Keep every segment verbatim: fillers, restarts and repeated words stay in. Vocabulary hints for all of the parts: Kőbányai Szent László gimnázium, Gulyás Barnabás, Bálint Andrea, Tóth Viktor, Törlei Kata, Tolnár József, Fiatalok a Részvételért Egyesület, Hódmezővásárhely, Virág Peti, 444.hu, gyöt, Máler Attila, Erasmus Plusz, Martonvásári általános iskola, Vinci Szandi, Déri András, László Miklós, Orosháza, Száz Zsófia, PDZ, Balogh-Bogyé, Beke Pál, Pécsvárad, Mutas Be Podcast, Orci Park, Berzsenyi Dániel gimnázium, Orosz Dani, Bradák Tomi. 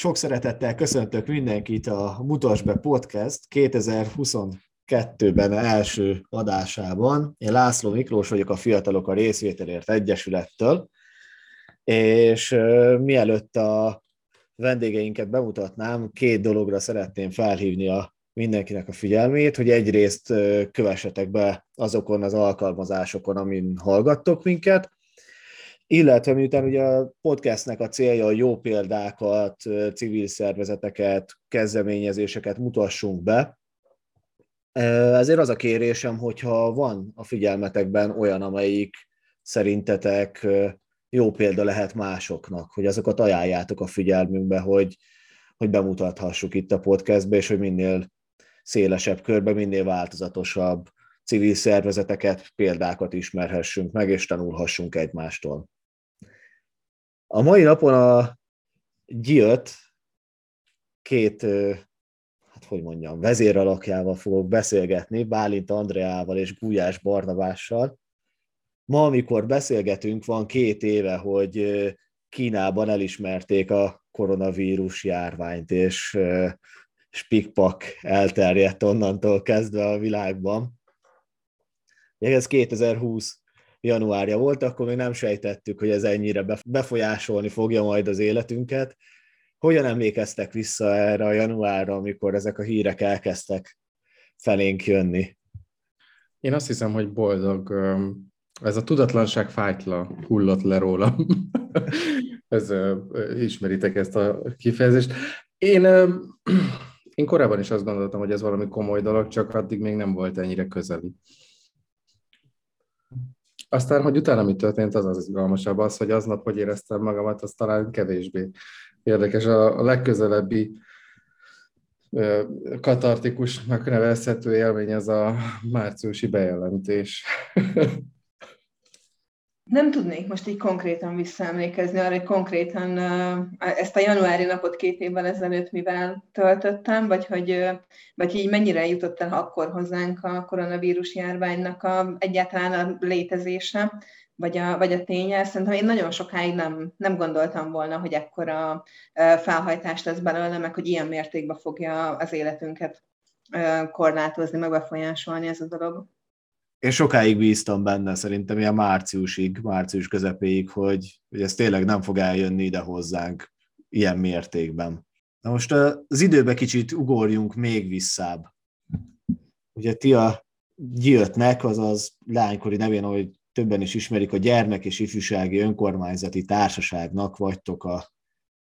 Sok szeretettel köszöntök mindenkit a Mutas Be Podcast kétezer-huszonkettőben első adásában. Én László Miklós vagyok a Fiatalok a Részvételért Egyesülettől, és mielőtt a vendégeinket bemutatnám, két dologra szeretném felhívni a mindenkinek a figyelmét, hogy egyrészt kövessetek be azokon az alkalmazásokon, amin hallgattok minket, illetve miután ugye a podcastnek a célja, a jó példákat, civil szervezeteket, kezdeményezéseket mutassunk be, ezért az a kérésem, hogyha van a figyelmetekben olyan, amelyik szerintetek jó példa lehet másoknak, hogy azokat ajánljátok a figyelmünkbe, hogy, hogy bemutathassuk itt a podcastbe, és hogy minél szélesebb körben, minél változatosabb civil szervezeteket, példákat ismerhessünk meg, és tanulhassunk egymástól. A mai napon a gyöt két, hát hogy mondjam, vezéralakjával fogok beszélgetni, Bálint Andreával és Gulyás Barnabással. Ma, amikor beszélgetünk, van két éve, hogy Kínában elismerték a koronavírus járványt, és spikpak elterjedt onnantól kezdve a világban. Ez kétezer-húsz januárja volt, akkor még nem sejtettük, hogy ez ennyire befolyásolni fogja majd az életünket. Hogyan emlékeztek vissza erre a januárra, amikor ezek a hírek elkezdtek felénk jönni? Én azt hiszem, hogy boldog. Ez a tudatlanság fájtla hullott le rólam. ez, ismeritek ezt a kifejezést. Én, én korábban is azt gondoltam, hogy ez valami komoly dolog, csak addig még nem volt ennyire közeli. Aztán, hogy utána mi történt, az az izgalmasabb az, hogy aznap, hogy éreztem magamat, az talán kevésbé érdekes. A legközelebbi katartikusnak nevezhető élmény az a márciusi bejelentés. Nem tudnék most így konkrétan visszaemlékezni arra, hogy konkrétan ezt a januári napot két évvel ezelőtt mivel töltöttem, vagy hogy vagy így mennyire jutott el akkor hozzánk a koronavírus járványnak a, egyáltalán a létezése, vagy a, vagy a ténye. Szerintem én nagyon sokáig nem, nem gondoltam volna, hogy ekkora felhajtást lesz belőle, meg hogy ilyen mértékben fogja az életünket korlátozni, meg befolyásolni ez a dolog. Én sokáig bíztam benne, szerintem ilyen márciusig, március közepéig, hogy, hogy ez tényleg nem fog eljönni ide hozzánk ilyen mértékben. Na most az időbe kicsit ugorjunk még visszább. Ugye ti a gyötnek, azaz lánykori nevén, ahogy többen is ismerik, a Gyermek és Ifjúsági Önkormányzati Társaságnak vagytok a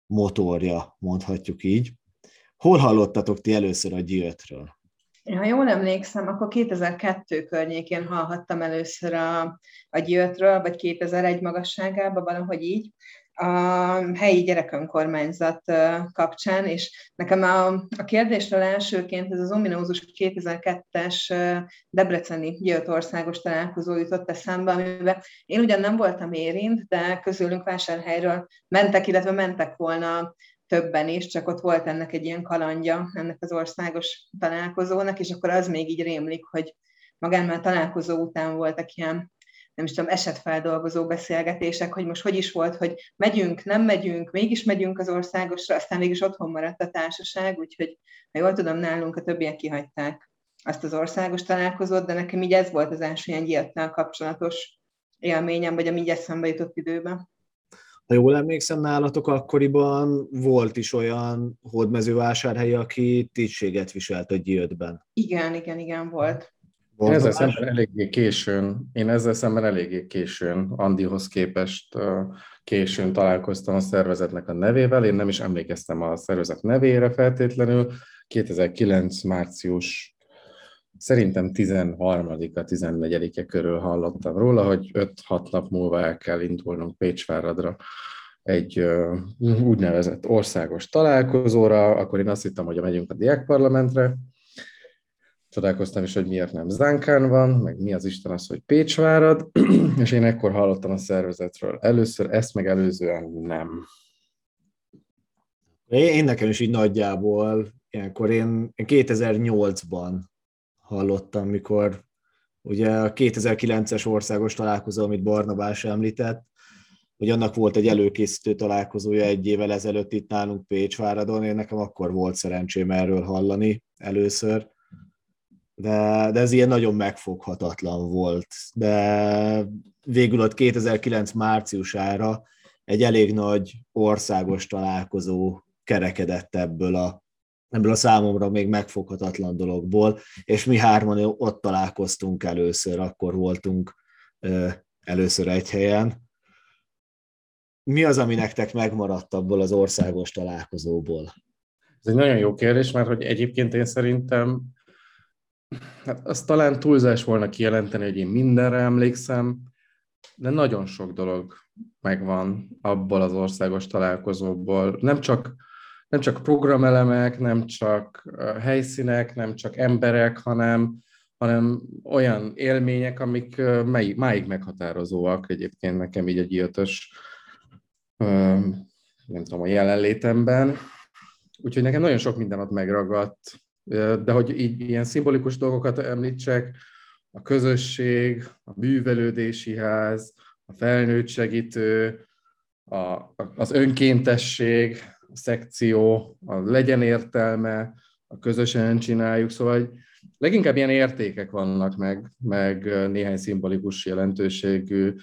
motorja, mondhatjuk így. Hol hallottatok ti először a gyötről? Ha jól emlékszem, akkor kétezer-kettő környékén hallhattam először a, a győtről, vagy kétezer-egy magasságában, valahogy így, a helyi gyerekönkormányzat kapcsán, és nekem a, a kérdésről elsőként ez az ominózus kétezer-kettes debreceni győtországos találkozó jutott eszembe, amiben én ugyan nem voltam érint, de közülünk Vásárhelyről mentek, illetve mentek volna többen is, csak ott volt ennek egy ilyen kalandja, ennek az országos találkozónak, és akkor az még így rémlik, hogy magán már találkozó után voltak ilyen, nem is tudom, esetfeldolgozó beszélgetések, hogy most hogy is volt, hogy megyünk, nem megyünk, mégis megyünk az országosra, aztán mégis otthon maradt a társaság, úgyhogy, ha jól tudom, nálunk a többiek kihagyták azt az országos találkozót, de nekem így ez volt az első ilyen gyerttel kapcsolatos élményem, vagy ami így eszembe jutott időben. Ha jól emlékszem, nálatok akkoriban volt is olyan hódmezővásárhely, aki tisztséget viselt a győtben. Igen, igen, igen, volt. volt ezzel szemben eléggé későn, én ezzel szemben eléggé későn, Andihoz képest későn találkoztam a szervezetnek a nevével, én nem is emlékeztem a szervezet nevére feltétlenül, kétezer-kilenc március, szerintem tizenharmadika, tizennegyedike körül hallottam róla, hogy öt-hat nap múlva el kell indulnunk Pécsváradra egy úgynevezett országos találkozóra, akkor én azt hittem, hogy megyünk a diákparlamentre. Csodálkoztam is, hogy miért nem Zánkán van, meg mi az Isten az, hogy Pécsvárad, és én ekkor hallottam a szervezetről először, ezt meg előzően nem. Én nekem is így nagyjából, ilyenkor én kétezer-nyolcban hallottam, mikor ugye a kétezer-kilences országos találkozó, amit Barnabás említett, hogy annak volt egy előkészítő találkozója egy évvel ezelőtt itt nálunk Pécsváradon, én nekem akkor volt szerencsém erről hallani először, de, de ez ilyen nagyon megfoghatatlan volt. De végül ott kétezer-kilenc márciusára egy elég nagy országos találkozó kerekedett ebből a, ebből a számomra még megfoghatatlan dologból, és mi hárman ott találkoztunk először, akkor voltunk először egy helyen. Mi az, ami nektek megmaradt abból az országos találkozóból? Ez egy nagyon jó kérdés, mert hogy egyébként én szerintem, hát az talán túlzás volna kijelenteni, hogy én mindenre emlékszem, de nagyon sok dolog megvan abból az országos találkozóból. Nem csak, nem csak programelemek, nem csak helyszínek, nem csak emberek, hanem, hanem olyan élmények, amik máig meghatározóak egyébként nekem így egy ötös, nem tudom, a jelenlétemben. Úgyhogy nekem nagyon sok minden ott megragadt. De hogy így ilyen szimbolikus dolgokat említsek, a közösség, a bűvelődési ház, a felnőtt segítő, a, az önkéntesség, a szekció, a legyen értelme, a közösen csináljuk, szóval leginkább ilyen értékek vannak meg, meg néhány szimbolikus jelentőségű,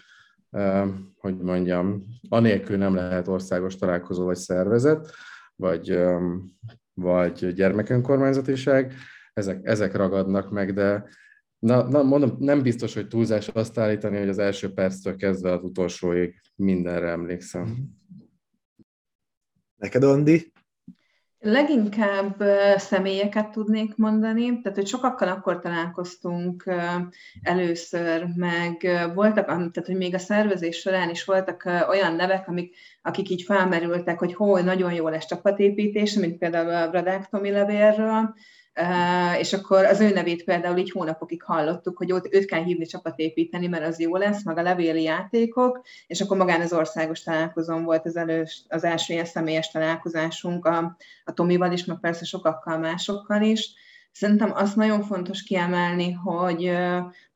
hogy mondjam, anélkül nem lehet országos találkozó vagy szervezet, vagy, vagy gyermekönkormányzatiság, ezek, ezek ragadnak meg, de na, na, mondom, nem biztos, hogy túlzás azt állítani, hogy az első perctől kezdve az utolsóig mindenre emlékszem. Neked, Andi? Leginkább személyeket tudnék mondani, tehát hogy sokakkal akkor találkoztunk először, meg voltak, tehát hogy még a szervezés során is voltak olyan nevek, amik, akik így felmerültek, hogy hol nagyon jó lesz csapatépítés, mint például a Bradák Tomi levélről, és akkor az ő nevét például így hónapokig hallottuk, hogy őt kell hívni csapatépíteni, mert az jó lesz, meg a levéli játékok, és akkor magán az országos találkozón volt az, elős, az első ilyen személyes találkozásunk a, a Tomival is, meg persze sokakkal másokkal is. Szerintem azt nagyon fontos kiemelni, hogy,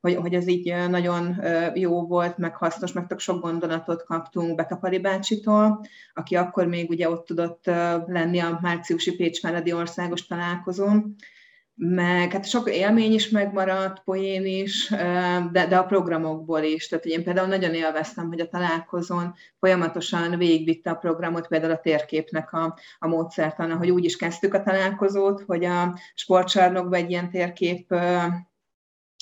hogy, hogy ez így nagyon jó volt, meg hasznos, meg tök sok gondolatot kaptunk Beke Pál bácsitól, aki akkor még ugye ott tudott lenni a márciusi Pécsváradi országos találkozón, meg hát sok élmény is megmaradt, poén is, de, de a programokból is. Tehát én például nagyon élveztem, hogy a találkozón folyamatosan végigvitte a programot, például a térképnek a, a módszertana, hogy úgy is kezdtük a találkozót, hogy a sportcsarnokban egy ilyen térkép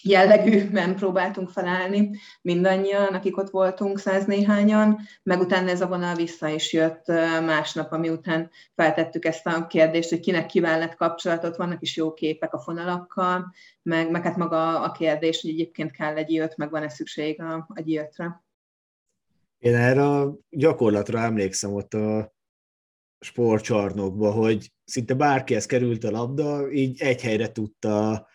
jellegű nem próbáltunk felállni mindannyian, akik ott voltunk, száz néhányan, meg utána ez a vonal vissza is jött másnap, amiután feltettük ezt a kérdést, hogy kinek kivel lett kapcsolatot, vannak is jó képek a fonalakkal, meg, meg hát maga a kérdés, hogy egyébként kell egy ilyet, meg van-e szükség a, a ilyötre. Én erre a gyakorlatra emlékszem ott a sportcsarnokba, hogy szinte bárkihez került a labda, így egy helyre tudta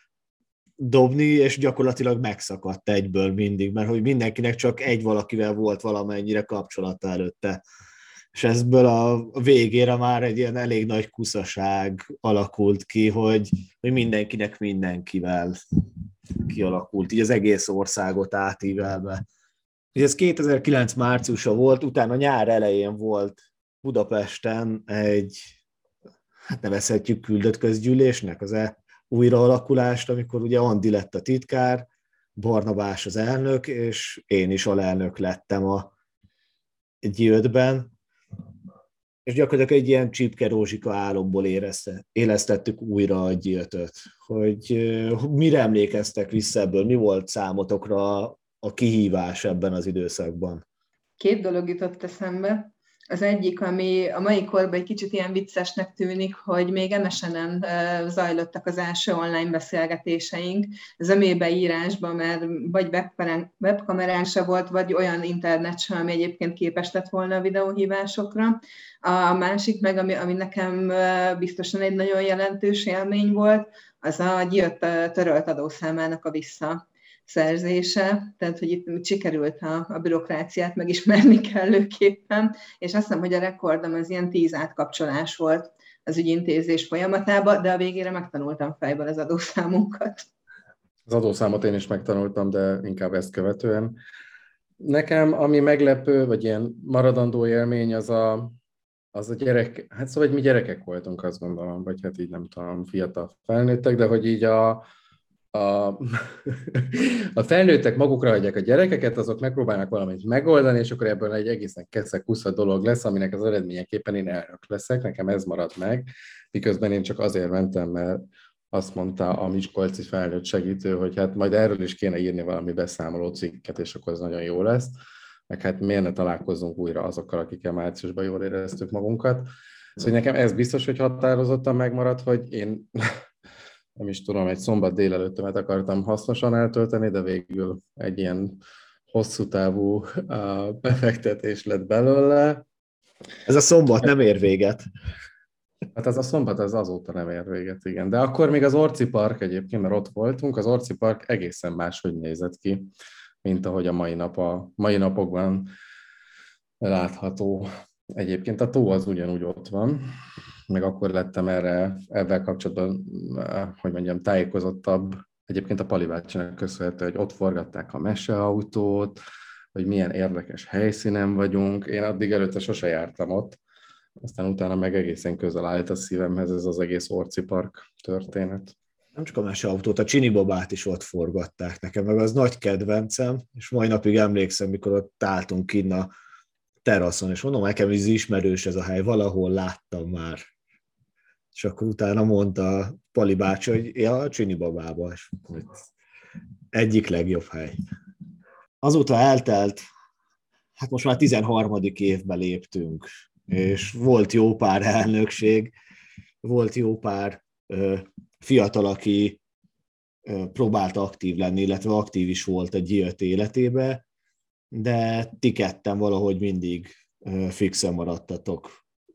dobni, és gyakorlatilag megszakadt egyből mindig, mert hogy mindenkinek csak egy valakivel volt valamennyire kapcsolata előtte. És ezből a végére már egy ilyen elég nagy kuszaság alakult ki, hogy, hogy mindenkinek mindenkivel kialakult, így az egész országot átívelve. És ez kétezer-kilenc márciusa volt, utána nyár elején volt Budapesten egy, hát nevezhetjük küldött közgyűlésnek, az e újraalakulást, amikor ugye Andi lett a titkár, Barnabás az elnök, és én is alelnök lettem a gyűjtben, és gyakorlatilag egy ilyen csipke-rózsika álomból élesztettük újra a gyűjtöt, hogy mire emlékeztek vissza ebből, mi volt számotokra a kihívás ebben az időszakban? Két dolog jutott eszembe. Az egyik, ami a mai korban egy kicsit ilyen viccesnek tűnik, hogy még em es en-en zajlottak az első online beszélgetéseink, zömébe írásba, mert vagy webkamerán se volt, vagy olyan internet sem, ami egyébként képes lett volna a videóhívásokra. A másik meg, ami, ami nekem biztosan egy nagyon jelentős élmény volt, az a gyűjt törölt adószámának a vissza. szerzése, tehát hogy itt sikerült a, a bürokráciát megismerni kellőképpen, és azt hiszem, hogy a rekordom az ilyen tíz átkapcsolás volt az ügyintézés folyamatában, de a végére megtanultam fejből az adószámunkat. Az adószámot én is megtanultam, de inkább ezt követően. Nekem, ami meglepő, vagy ilyen maradandó élmény, az a, az a gyerek, hát szóval, hogy mi gyerekek voltunk, azt gondolom, vagy hát így nem tudom, fiatal felnőttek, de hogy így a, a, a felnőttek magukra hagyják a gyerekeket, azok megpróbálnak valamit megoldani, és akkor ebből egy egészen keszek-kusza dolog lesz, aminek az eredményeképpen én elnök leszek, nekem ez maradt meg, miközben én csak azért mentem, mert azt mondta a miskolci felnőtt segítő, hogy hát majd erről is kéne írni valami beszámoló cikket, és akkor ez nagyon jó lesz. Meg hát miért ne találkozzunk újra azokkal, akikkel márciusban jól éreztük magunkat. Szóval nekem ez biztos, hogy határozottan megmaradt, hogy én nem is tudom, egy szombat délelőttömet akartam hasznosan eltölteni, de végül egy ilyen hosszú távú befektetés lett belőle. Ez a szombat nem ér véget. Hát ez a szombat ez azóta nem ér véget, igen. De akkor még az Orci Park egyébként, mert ott voltunk, az Orci Park egészen máshogy nézett ki, mint ahogy a mai, nap a mai napokban látható. Egyébként a tó az ugyanúgy ott van, meg akkor lettem erre, ebben kapcsolatban, hogy mondjam, tájékozottabb. Egyébként a Pali bácsinak köszönhető, hogy ott forgatták a meseautót, hogy milyen érdekes helyszínen vagyunk. Én addig előtte sose jártam ott. Aztán utána meg egészen közel állt a szívemhez ez az egész Orci Park történet. Nem csak a meseautót, a csinibabát is ott forgatták nekem, meg az nagy kedvencem, és mai napig emlékszem, mikor ott álltunk kinn a teraszon, és mondom, nekem is ismerős ez a hely, valahol láttam már. És akkor utána mondta Pali bácsi, hogy ja, a csinibabába, és egyik legjobb hely. Azóta eltelt, hát most már tizenharmadik évbe léptünk, és volt jó pár elnökség, volt jó pár ö, fiatal, aki ö, próbált aktív lenni, illetve aktív is volt a gyűjt életébe, de ti ketten valahogy mindig ö, fixen maradtatok.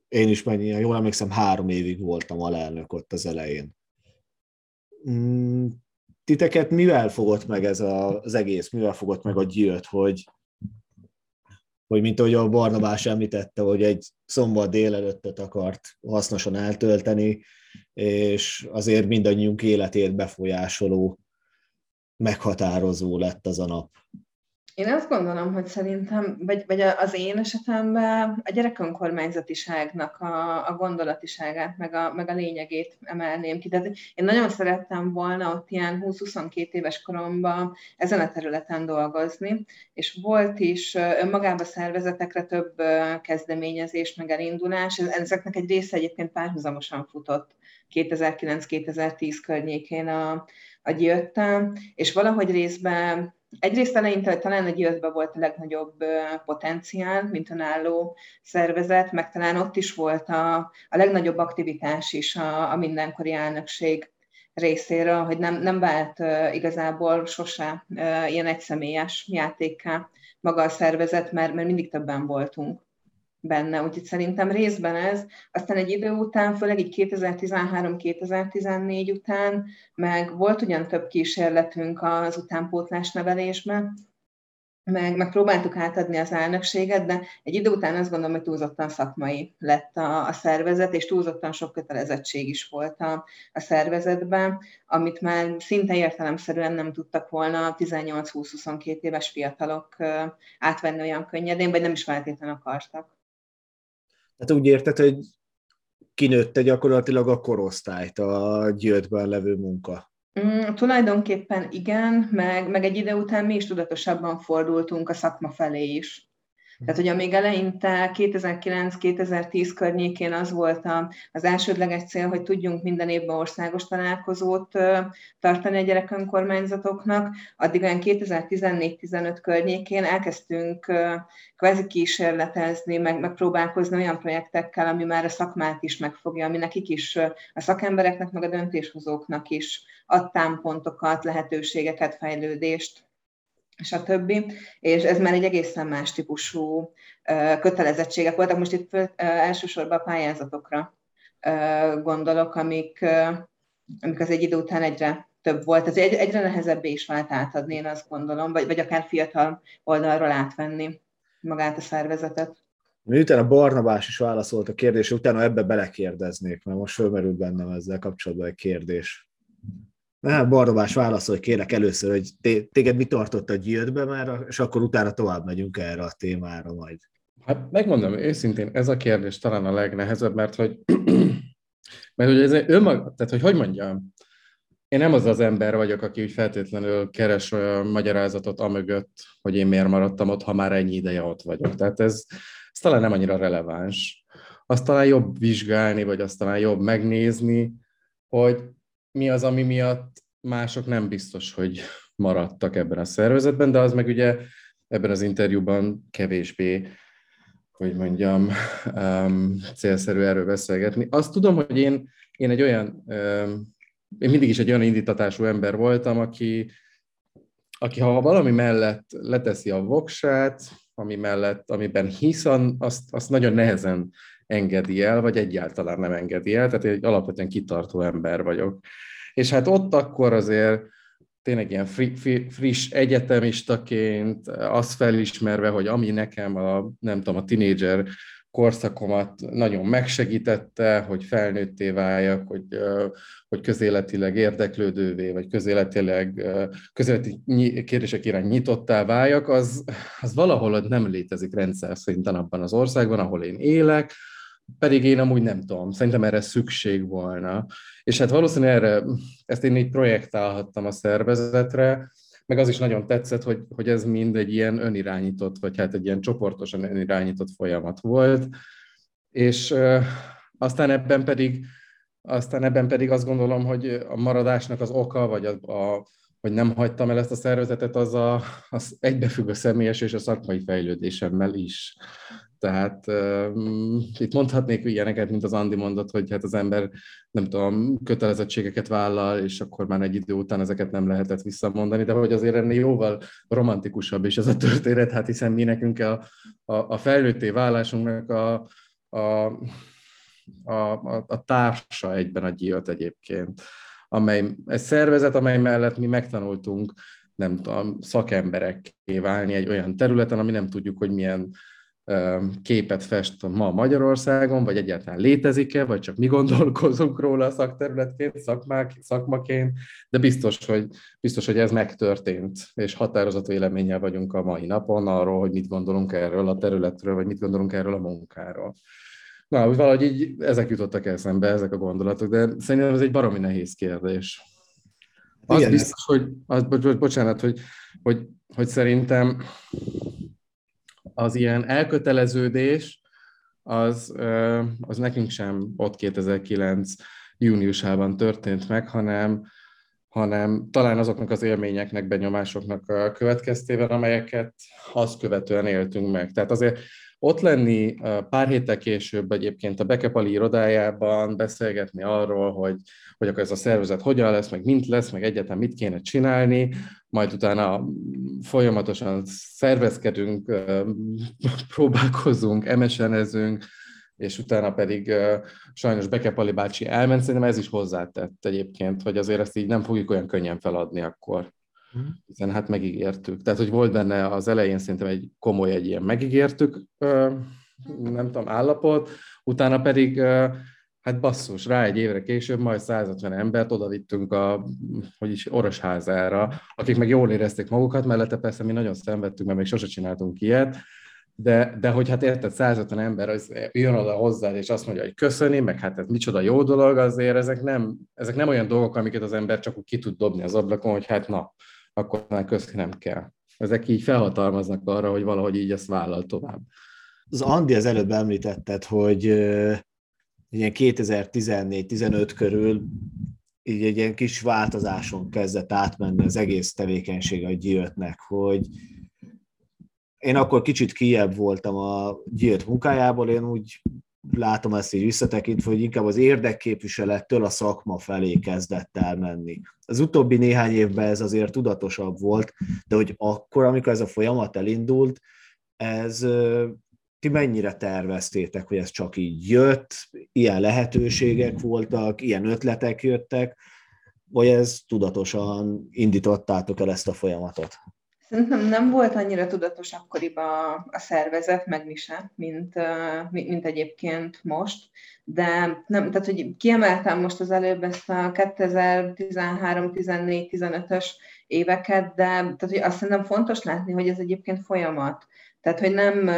Én is, mennyire jól emlékszem, három évig voltam alelnök ott az elején. Titeket mivel fogott meg ez a, az egész, mivel fogott meg a gyűjt, hogy hogy mint ahogy a Barnabás említette, hogy egy szombat délelőttet akart hasznosan eltölteni, és azért mindannyiunk életét befolyásoló, meghatározó lett az a nap. Én azt gondolom, hogy szerintem, vagy, vagy az én esetemben a gyerek önkormányzatiságnak a, a gondolatiságát, meg a, meg a lényegét emelném ki. Tehát én nagyon szerettem volna ott ilyen húsz-huszonkettő éves koromban ezen a területen dolgozni, és volt is önmagában szervezetekre több kezdeményezés, meg elindulás. Ezeknek egy része egyébként párhuzamosan futott kétezer-kilenc kétezer-tíz környékén a, a győttem, és valahogy részben egyrészt eleinte talán a győzben volt a legnagyobb potenciál, mint önálló szervezet, meg talán ott is volt a, a legnagyobb aktivitás is a, a mindenkori elnökség részéről, hogy nem, nem vált uh, igazából sose uh, ilyen egyszemélyes játékká maga a szervezet, mert, mert mindig többen voltunk benne, úgyhogy szerintem részben ez, aztán egy idő után, főleg így kétezer-tizenhárom kétezer-tizennégy után, meg volt ugyan több kísérletünk az utánpótlás nevelésben, meg, meg próbáltuk átadni az elnökséget, de egy idő után azt gondolom, hogy túlzottan szakmai lett a, a szervezet, és túlzottan sok kötelezettség is volt a, a szervezetben, amit már szinte értelemszerűen nem tudtak volna tizennyolc-húsz-huszonkettő éves fiatalok átvenni olyan könnyedén, vagy nem is feltétlenül akartak. Hát úgy érted, hogy kinőtte gyakorlatilag a korosztályt a győtben levő munka. Mm, tulajdonképpen igen, meg, meg egy idő után mi is tudatosabban fordultunk a szakma felé is. Tehát, hogy amíg eleinte kétezer-kilenc kétezer-tíz környékén az volt az elsődleges cél, hogy tudjunk minden évben országos találkozót tartani a gyerek önkormányzatoknak, addig olyan kétezer-tizennégy tizenöt környékén elkezdtünk kvázi kísérletezni, meg, meg próbálkozni olyan projektekkel, ami már a szakmát is megfogja, ami nekik is, a szakembereknek, meg a döntéshozóknak is ad támpontokat, lehetőségeket, fejlődést, és a többi, és ez már egy egészen más típusú kötelezettségek voltak. Most itt elsősorban a pályázatokra gondolok, amik, amik az egy idő után egyre több volt. Ez egy, egyre nehezebbé is vált átadni, én azt gondolom, vagy, vagy akár fiatal oldalról átvenni magát a szervezetet. Miután a Barnabás is válaszolt a kérdésre, utána ebbe belekérdeznék, mert most fölmerült bennem ezzel kapcsolatban egy kérdés. Hát Barnabás válaszol, hogy kérlek először, hogy téged mi tartott a gyűjtbe már, és akkor utána tovább megyünk erre a témára majd. Hát megmondom őszintén, ez a kérdés talán a legnehezebb, mert hogy, mert ugye ez önmag, tehát hogy hogy mondjam, én nem az az ember vagyok, aki úgy feltétlenül keres olyan magyarázatot amögött, hogy én miért maradtam ott, ha már ennyi ideje ott vagyok. Tehát ez, ez talán nem annyira releváns. Azt talán jobb vizsgálni, vagy azt talán jobb megnézni, hogy mi az, ami miatt mások nem biztos, hogy maradtak ebben a szervezetben, de az meg ugye ebben az interjúban kevésbé, hogy mondjam, um, célszerű erről beszélgetni. Azt tudom, hogy én, én egy olyan... Um, Én mindig is egy olyan indítatású ember voltam, aki, aki ha valami mellett leteszi a voksát, ami mellett, amiben hisz, azt, azt nagyon nehezen engedi el, vagy egyáltalán nem engedi el, tehát egy alapvetően kitartó ember vagyok. És hát ott akkor azért tényleg ilyen fri, fri, friss egyetemistaként, azt felismerve, hogy ami nekem a, nem tudom, a tínédzser korszakomat nagyon megsegítette, hogy felnőtté váljak, hogy, hogy közéletileg érdeklődővé, vagy közéletileg, közéleti kérdések irány nyitottá váljak, az, az valahol nem létezik rendszer szinten abban az országban, ahol én élek, pedig én amúgy nem tudom, szerintem erre szükség volna. És hát valószínűleg erre, ezt én így projektálhattam a szervezetre, meg az is nagyon tetszett, hogy, hogy ez mind egy ilyen önirányított, vagy hát egy ilyen csoportosan önirányított folyamat volt, és ö, aztán, ebben pedig, aztán ebben pedig azt gondolom, hogy a maradásnak az oka, vagy a, a, hogy nem hagytam el ezt a szervezetet, az, a, az egybefügg a személyes és a szakmai fejlődésemmel is. Tehát uh, itt mondhatnék ilyeneket, mint az Andi mondott, hogy hát az ember, nem tudom, kötelezettségeket vállal, és akkor már egy idő után ezeket nem lehetett visszamondani, de hogy azért ennél jóval romantikusabb is ez a történet, hát hiszen mi nekünk a, a, a fejlődté válásunknak a, a, a, a társa egyben a gyílt egyébként, amely egy szervezet, amely mellett mi megtanultunk, nem tudom, szakemberekké válni egy olyan területen, ami nem tudjuk, hogy milyen képet fest ma Magyarországon, vagy egyáltalán létezik-e, vagy csak mi gondolkozunk róla a szakterületként, szakmák, szakmaként, de biztos hogy, biztos, hogy ez megtörtént, és határozott véleménnyel vagyunk a mai napon arról, hogy mit gondolunk erről a területről, vagy mit gondolunk erről a munkáról. Na, úgy valahogy így ezek jutottak eszembe, ezek a gondolatok, de szerintem ez egy baromi nehéz kérdés. Az igen, biztos, hogy, az, bocsánat, hogy, hogy, hogy szerintem az ilyen elköteleződés, az, az nekünk sem ott kétezer-kilenc júniusában történt meg, hanem, hanem talán azoknak az élményeknek, benyomásoknak a következtében, amelyeket azt követően éltünk meg. Tehát azért ott lenni pár héttel később egyébként a Beke Pál irodájában, beszélgetni arról, hogy, hogy akkor ez a szervezet hogyan lesz, meg mint lesz, meg egyáltalán mit kéne csinálni, majd utána folyamatosan szervezkedünk, próbálkozunk, em es en-ezünk, és utána pedig sajnos Beke Pál bácsi elment, szerintem ez is hozzátett egyébként, hogy azért ezt így nem fogjuk olyan könnyen feladni akkor. Hiszen hát megígértük. Tehát, hogy volt benne az elején szerintem egy komoly, egy ilyen megígértük, nem tudom, állapot, utána pedig, hát basszus, rá egy évre később majd százötven embert odavittünk a, hogy is, orosházára, akik meg jól érezték magukat, mellette persze mi nagyon szenvedtünk, mert még sose csináltunk ilyet, de, de hogy hát érted, százötven ember jön oda hozzád, és azt mondja, hogy köszöni, meg hát ez micsoda jó dolog, azért ezek nem, ezek nem olyan dolgok, amiket az ember csak úgy ki tud dobni az ablakon, hogy hát na, akkor már köszi nem kell. Ezek így felhatalmaznak arra, hogy valahogy így ezt vállal tovább. Az Andi az előbb említetted, hogy ilyen kétezer-tizennégy tizenöt körül így egy ilyen kis változáson kezdett átmenni az egész tevékenység a gyűjtnek, hogy én akkor kicsit kijebb voltam a gyűjt munkájából, én úgy látom ezt így visszatekintve, hogy inkább az érdekképviselettől a szakma felé kezdett el menni. Az utóbbi néhány évben ez azért tudatosabb volt, de hogy akkor, amikor ez a folyamat elindult, ez ti mennyire terveztétek, hogy ez csak így jött, ilyen lehetőségek voltak, ilyen ötletek jöttek, vagy ez tudatosan indítottátok el ezt a folyamatot? Szerintem nem volt annyira tudatos akkoriban a szervezet, meg mi sem, mint, mint egyébként most, de nem, tehát, hogy kiemeltem most az előbb ezt a kétezer-tizenhárom, tizennégy, tizenötös éveket, de tehát, hogy azt szerintem fontos látni, hogy ez egyébként folyamat. Tehát, hogy nem,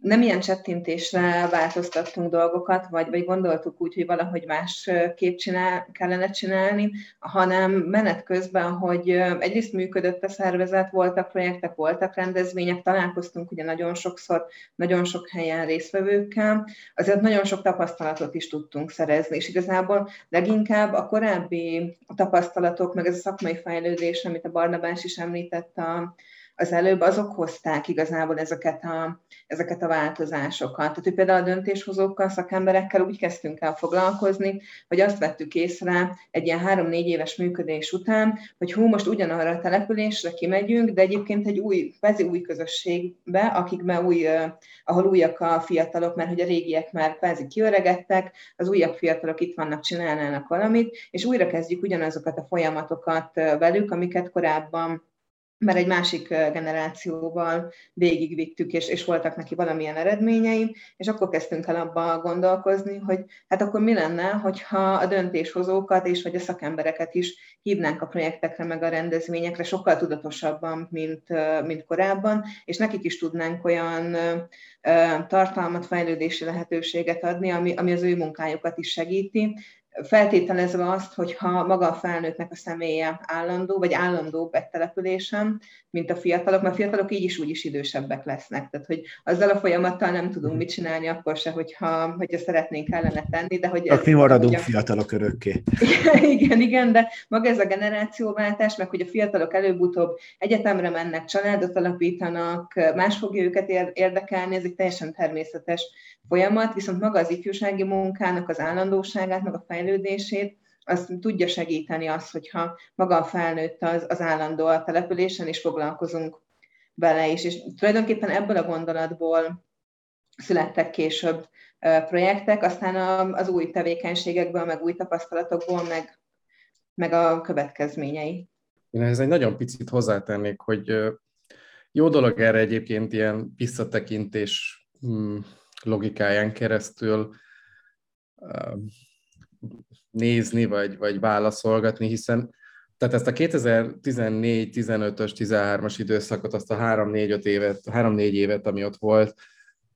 nem ilyen csettintésre változtattunk dolgokat, vagy, vagy gondoltuk úgy, hogy valahogy másképp csinál, kellene csinálni, hanem menet közben, hogy egyrészt működött a szervezet, voltak projektek, voltak rendezvények, találkoztunk ugye nagyon sokszor, nagyon sok helyen résztvevőkkel, azért nagyon sok tapasztalatot is tudtunk szerezni, és igazából leginkább a korábbi tapasztalatok, meg ez a szakmai fejlődés, amit a Barnabás is említett a az előbb, azok hozták igazából ezeket a, ezeket a változásokat. Tehát, hogy például a döntéshozókkal, szakemberekkel úgy kezdtünk el foglalkozni, hogy azt vettük észre egy ilyen három-négy éves működés után, hogy hú, most ugyanarra a településre kimegyünk, de egyébként egy új, kvázi új közösségbe, akikben új, ahol újak a fiatalok, mert hogy a régiek már kvázi kiöregettek, az újabb fiatalok itt vannak, csinálnának valamit, és újra kezdjük ugyanazokat a folyamatokat velük, amiket korábban már egy másik generációval végigvittük, és, és voltak neki valamilyen eredményei, és akkor kezdtünk el abba gondolkozni, hogy hát akkor mi lenne, hogyha a döntéshozókat és vagy a szakembereket is hívnánk a projektekre, meg a rendezvényekre sokkal tudatosabban, mint, mint korábban, és nekik is tudnánk olyan tartalmat, fejlődési lehetőséget adni, ami, ami az ő munkájukat is segíti, feltételezve azt, hogy ha maga a felnőttnek a személye állandó, vagy állandóbb egy településen, mint a fiatalok, mert a fiatalok így is úgy is idősebbek lesznek. Tehát, hogy azzal a folyamattal nem tudunk mit csinálni akkor se, hogyha, hogyha szeretnénk ellene tenni. De hogy ez, mi maradunk ugye, fiatalok örökké. Igen, igen, de maga ez a generációváltás, meg hogy a fiatalok előbb-utóbb egyetemre mennek, családot alapítanak, más fogja őket érdekelni, ez egy teljesen természetes folyamat, viszont maga az ifjúsági munkának az állandóságát, meg a fejlődését, azt tudja segíteni azt, hogyha maga a felnőtt az, az állandó a településen, és foglalkozunk vele is. És tulajdonképpen ebből a gondolatból születtek később projektek, aztán az új tevékenységekből, meg új tapasztalatokból, meg, meg a következményei. Én ehhez egy nagyon picit hozzátennék, hogy jó dolog erre egyébként ilyen visszatekintés logikáján keresztül nézni, vagy, vagy válaszolgatni, hiszen tehát ezt a kétezer-tizennégy, tizenötös, tizenhármas időszakot, azt a három-négy évet, három-négy évet, ami ott volt,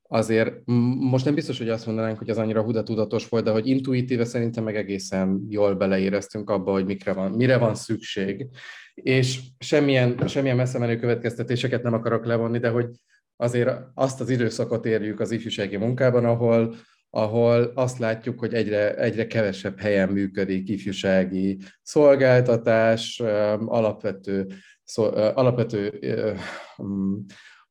azért most nem biztos, hogy azt mondanánk, hogy az annyira huda tudatos volt, de hogy intuitíve szerintem meg egészen jól beleéreztünk abba, hogy mikre van, mire van szükség. És semmilyen, semmilyen messze menő következtetéseket nem akarok levonni, de hogy azért azt az időszakot érjük az ifjúsági munkában, ahol ahol azt látjuk, hogy egyre, egyre kevesebb helyen működik ifjúsági szolgáltatás, alapvető, szol, alapvető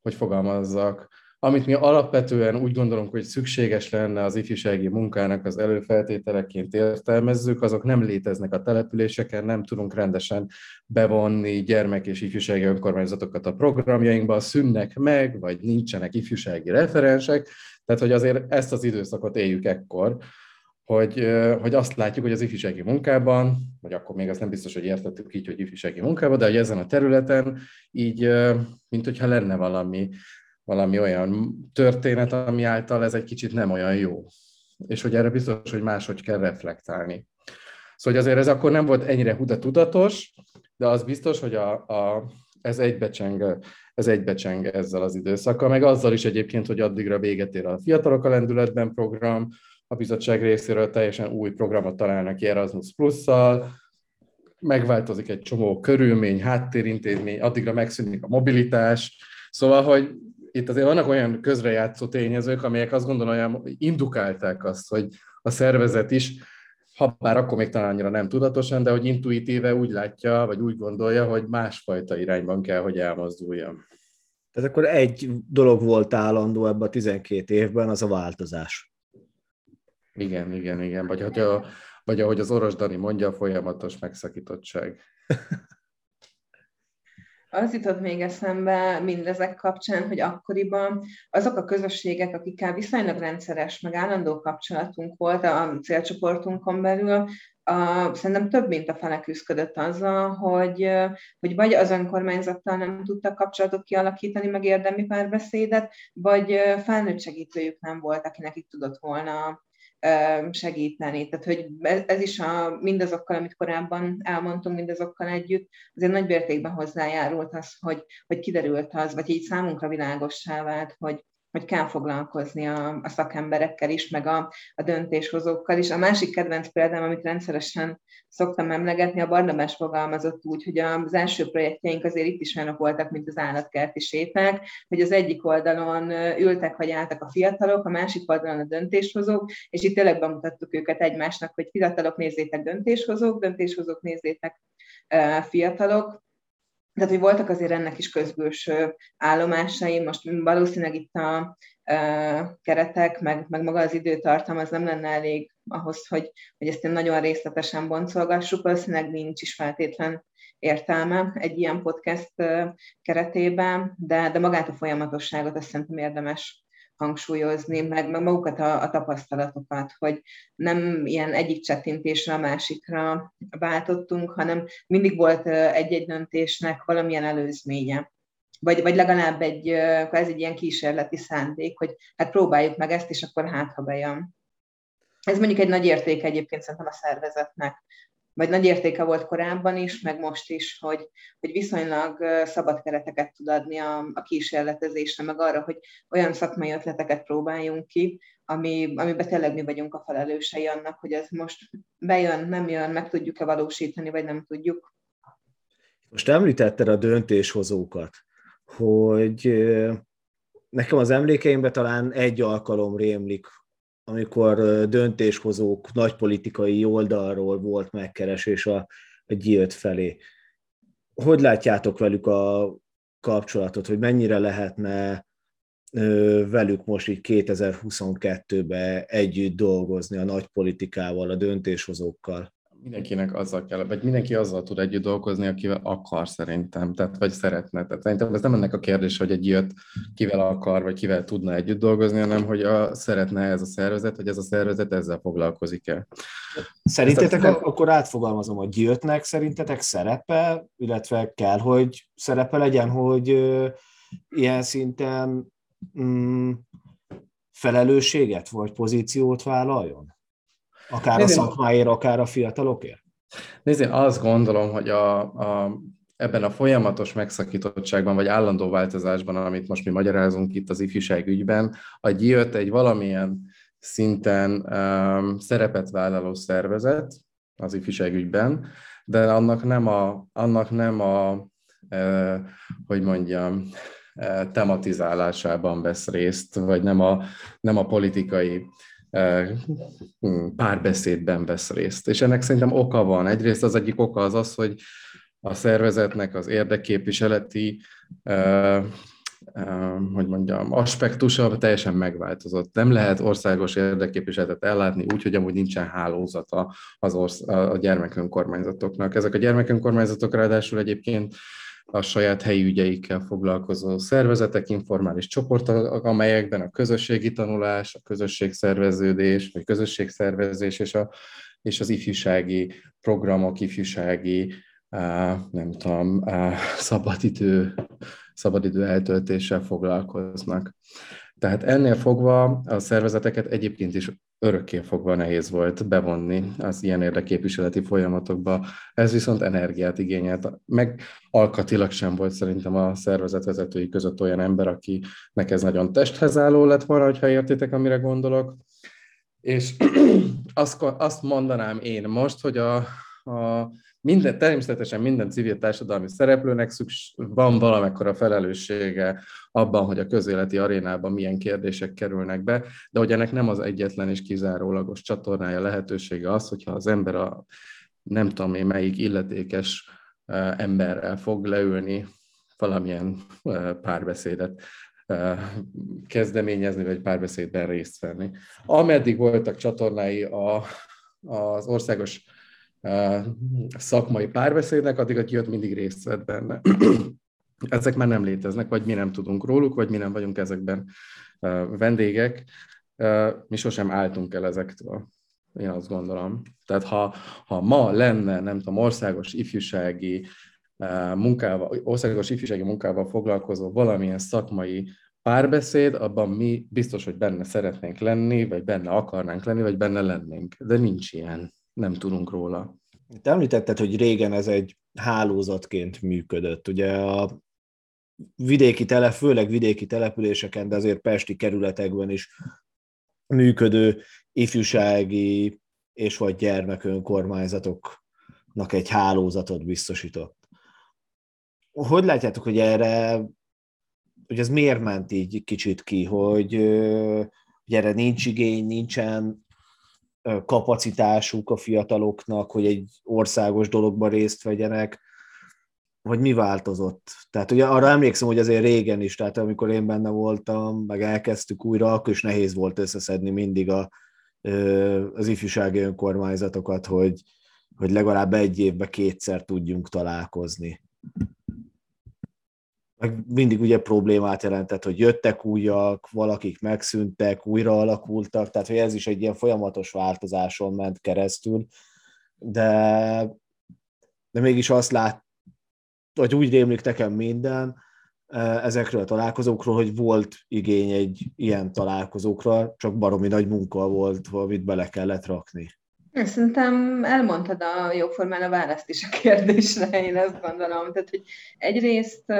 hogy fogalmazzak, amit mi alapvetően úgy gondolunk, hogy szükséges lenne az ifjúsági munkának az előfeltételeként értelmezzük, azok nem léteznek a településeken, nem tudunk rendesen bevonni gyermek- és ifjúsági önkormányzatokat a programjainkba, szűnnek meg, vagy nincsenek ifjúsági referensek. Tehát, hogy azért ezt az időszakot éljük ekkor, hogy, hogy azt látjuk, hogy az ifjúsági munkában, vagy akkor még azt nem biztos, hogy értettük így, hogy ifjúsági munkában, de hogy ezen a területen így, mint hogyha lenne valami, valami olyan történet, ami által ez egy kicsit nem olyan jó. És hogy erre biztos, hogy máshogy kell reflektálni. Szóval azért ez akkor nem volt ennyire huda tudatos, de az biztos, hogy a, a, ez egybecseng, ez egybecseng ezzel az időszakkal, meg azzal is egyébként, hogy addigra véget ér a Fiatalok a Lendületben program, a bizottság részéről teljesen új programot találnak ki Erasmus Plusszal, megváltozik egy csomó körülmény, háttérintézmény, addigra megszűnik a mobilitás, szóval, hogy itt azért vannak olyan közrejátszó tényezők, amelyek azt gondolom, indukálták azt, hogy a szervezet is, ha bár akkor még talán annyira nem tudatosan, de hogy intuitíve úgy látja, vagy úgy gondolja, hogy másfajta irányban kell, hogy elmozduljam. Tehát akkor egy dolog volt állandó ebben a tizenkét évben, az a változás. Igen, igen, igen. Vagy, hogy a, vagy ahogy az Orosz Dani mondja, a folyamatos megszakítottság. Az jutott még eszembe mindezek kapcsán, hogy akkoriban azok a közösségek, akikkel viszonylag rendszeres, meg állandó kapcsolatunk volt a célcsoportunkon belül, a, szerintem több mint a fele küzdött azzal, hogy, hogy vagy az önkormányzattal nem tudtak kapcsolatot kialakítani, meg érdemi párbeszédet, vagy felnőtt segítőjük nem volt, aki nekik tudott volna segíteni. Tehát, hogy ez is a, mindazokkal, amit korábban elmondtunk, mindazokkal együtt, azért nagy mértékben hozzájárult az, hogy, hogy kiderült az, vagy így számunkra világossá vált, hogy, hogy kell foglalkozni a, a szakemberekkel is, meg a, a döntéshozókkal is. A másik kedvenc példám, amit rendszeresen szoktam emlegetni, a Barnabás fogalmazott úgy, hogy az első projektjeink azért itt is olyanok voltak, mint az állatkerti séták, hogy az egyik oldalon ültek vagy álltak a fiatalok, a másik oldalon a döntéshozók, és itt tényleg bemutattuk őket egymásnak, hogy fiatalok, nézzétek döntéshozók, döntéshozók, nézzétek fiatalok. Tehát, hogy voltak azért ennek is közbülső állomásai, most valószínűleg itt a e, keretek, meg, meg maga az időtartam, az nem lenne elég ahhoz, hogy, hogy ezt nagyon részletesen boncolgassuk, valószínűleg nincs is feltétlen értelme egy ilyen podcast keretében, de, de magát a folyamatosságot azt szerintem érdemes hangsúlyozni, meg, meg magukat a, a tapasztalatokat, hogy nem ilyen egyik csettintésre a másikra váltottunk, hanem mindig volt egy-egy döntésnek valamilyen előzménye. Vagy, vagy legalább egy, ez egy ilyen kísérleti szándék, hogy hát próbáljuk meg ezt, és akkor hát, ha bejön. Ez mondjuk egy nagy értéke egyébként szerintem a szervezetnek. Vagy nagy értéke volt korábban is, meg most is, hogy, hogy viszonylag szabad kereteket tud adni a, a kísérletezésre, meg arra, hogy olyan szakmai ötleteket próbáljunk ki, ami, amiben tényleg mi vagyunk a felelősei annak, hogy ez most bejön, nem jön, meg tudjuk-e valósítani, vagy nem tudjuk. Most említetted a döntéshozókat, hogy nekem az emlékeimben talán egy alkalom rémlik, amikor döntéshozók nagypolitikai oldalról volt megkeresés a, a gyílt felé. Hogy látjátok velük a kapcsolatot, hogy mennyire lehetne velük most így kétezer-huszonkettőben együtt dolgozni a nagypolitikával, a döntéshozókkal? Mindenkinek azzal kell, vagy mindenki azzal tud együtt dolgozni, akivel akar szerintem, tehát vagy szeretne. Tehát szerintem ez nem ennek a kérdés, hogy egy ilyet kivel akar, vagy kivel tudna együtt dolgozni, hanem hogy a, szeretne ez a szervezet, vagy ez a szervezet ezzel foglalkozik-e. Szerintetek, a, akkor átfogalmazom, a győtnek szerintetek szerepe, illetve kell, hogy szerepe legyen, hogy ö, ilyen szinten mm, felelősséget vagy pozíciót vállaljon? Akár Nézd, a szakmáért, akár a fiatalokért? Nézd, én azt gondolom, hogy a, a, ebben a folyamatos megszakítottságban, vagy állandó változásban, amit most mi magyarázunk itt az ifjúság ügyben, a gyílt egy valamilyen szinten um, szerepet vállaló szervezet az ifjúság ügyben, de annak nem a, annak nem a eh, hogy mondjam, eh, tematizálásában vesz részt, vagy nem a, nem a politikai párbeszédben vesz részt. És ennek szerintem oka van. Egyrészt az egyik oka az az, hogy a szervezetnek az érdekképviseleti uh, uh, hogy mondjam, aspektusa teljesen megváltozott. Nem lehet országos érdekképviseletet ellátni úgy, hogy amúgy nincsen hálózata az orsz- a gyermekönkormányzatoknak. Ezek a gyermekönkormányzatok ráadásul egyébként a saját helyi ügyeikkel foglalkozó szervezetek, informális csoportok, amelyekben a közösségi tanulás, a közösségszerveződés, vagy közösségszervezés és, a, és az ifjúsági programok, ifjúsági, nem tudom, szabadidő, szabadidő eltöltéssel foglalkoznak. Tehát ennél fogva a szervezeteket egyébként is örökké fogva nehéz volt bevonni az ilyen érdekképviseleti folyamatokba. Ez viszont energiát igényelt. Meg alkatilag sem volt szerintem a szervezetvezetői között olyan ember, akinek ez nagyon testhez álló lett volna, hogyha értitek, amire gondolok. És azt, azt mondanám én most, hogy a, a minden, természetesen minden civil társadalmi szereplőnek szükség, van valamekkora felelőssége abban, hogy a közéleti arénában milyen kérdések kerülnek be, de hogy ennek nem az egyetlen és kizárólagos csatornája, lehetősége az, hogyha az ember a nem tudom én melyik illetékes emberrel fog leülni valamilyen párbeszédet kezdeményezni, vagy párbeszédben részt venni. Ameddig voltak csatornái a, az országos szakmai párbeszédnek, addig a győt mindig részt vett benne. Ezek már nem léteznek, vagy mi nem tudunk róluk, vagy mi nem vagyunk ezekben vendégek. Mi sosem álltunk el ezektől. Én azt gondolom. Tehát ha, ha ma lenne, nem tudom, országos ifjúsági munkával, országos ifjúsági munkával foglalkozó valamilyen szakmai párbeszéd, abban mi biztos, hogy benne szeretnénk lenni, vagy benne akarnánk lenni, vagy benne lennénk. De nincs ilyen. Nem tudunk róla. Te említetted, hogy régen ez egy hálózatként működött. Ugye a vidéki tele, főleg vidéki településeken, de azért pesti kerületekben is működő ifjúsági és vagy gyermekönkormányzatoknak egy hálózatot biztosított. Hogy látjátok, hogy erre, hogy ez miért ment így kicsit ki, hogy, hogy erre nincs igény, nincsen kapacitásuk a fiataloknak, hogy egy országos dologban részt vegyenek, vagy mi változott? Tehát ugye arra emlékszem, hogy azért régen is, tehát amikor én benne voltam, meg elkezdtük újra, akkor is nehéz volt összeszedni mindig a, az ifjúsági önkormányzatokat, hogy, hogy legalább egy évben kétszer tudjunk találkozni. Meg mindig ugye problémát jelentett, hogy jöttek újak, valakik megszűntek, újra alakultak, tehát hogy ez is egy ilyen folyamatos változáson ment keresztül, de, de mégis azt lát, vagy úgy rémlik nekem minden ezekről a találkozókról, hogy volt igény egy ilyen találkozókra, csak baromi nagy munka volt, amit bele kellett rakni. Szerintem elmondtad a jóformán a választ is a kérdésre, én azt gondolom. Tehát, hogy egyrészt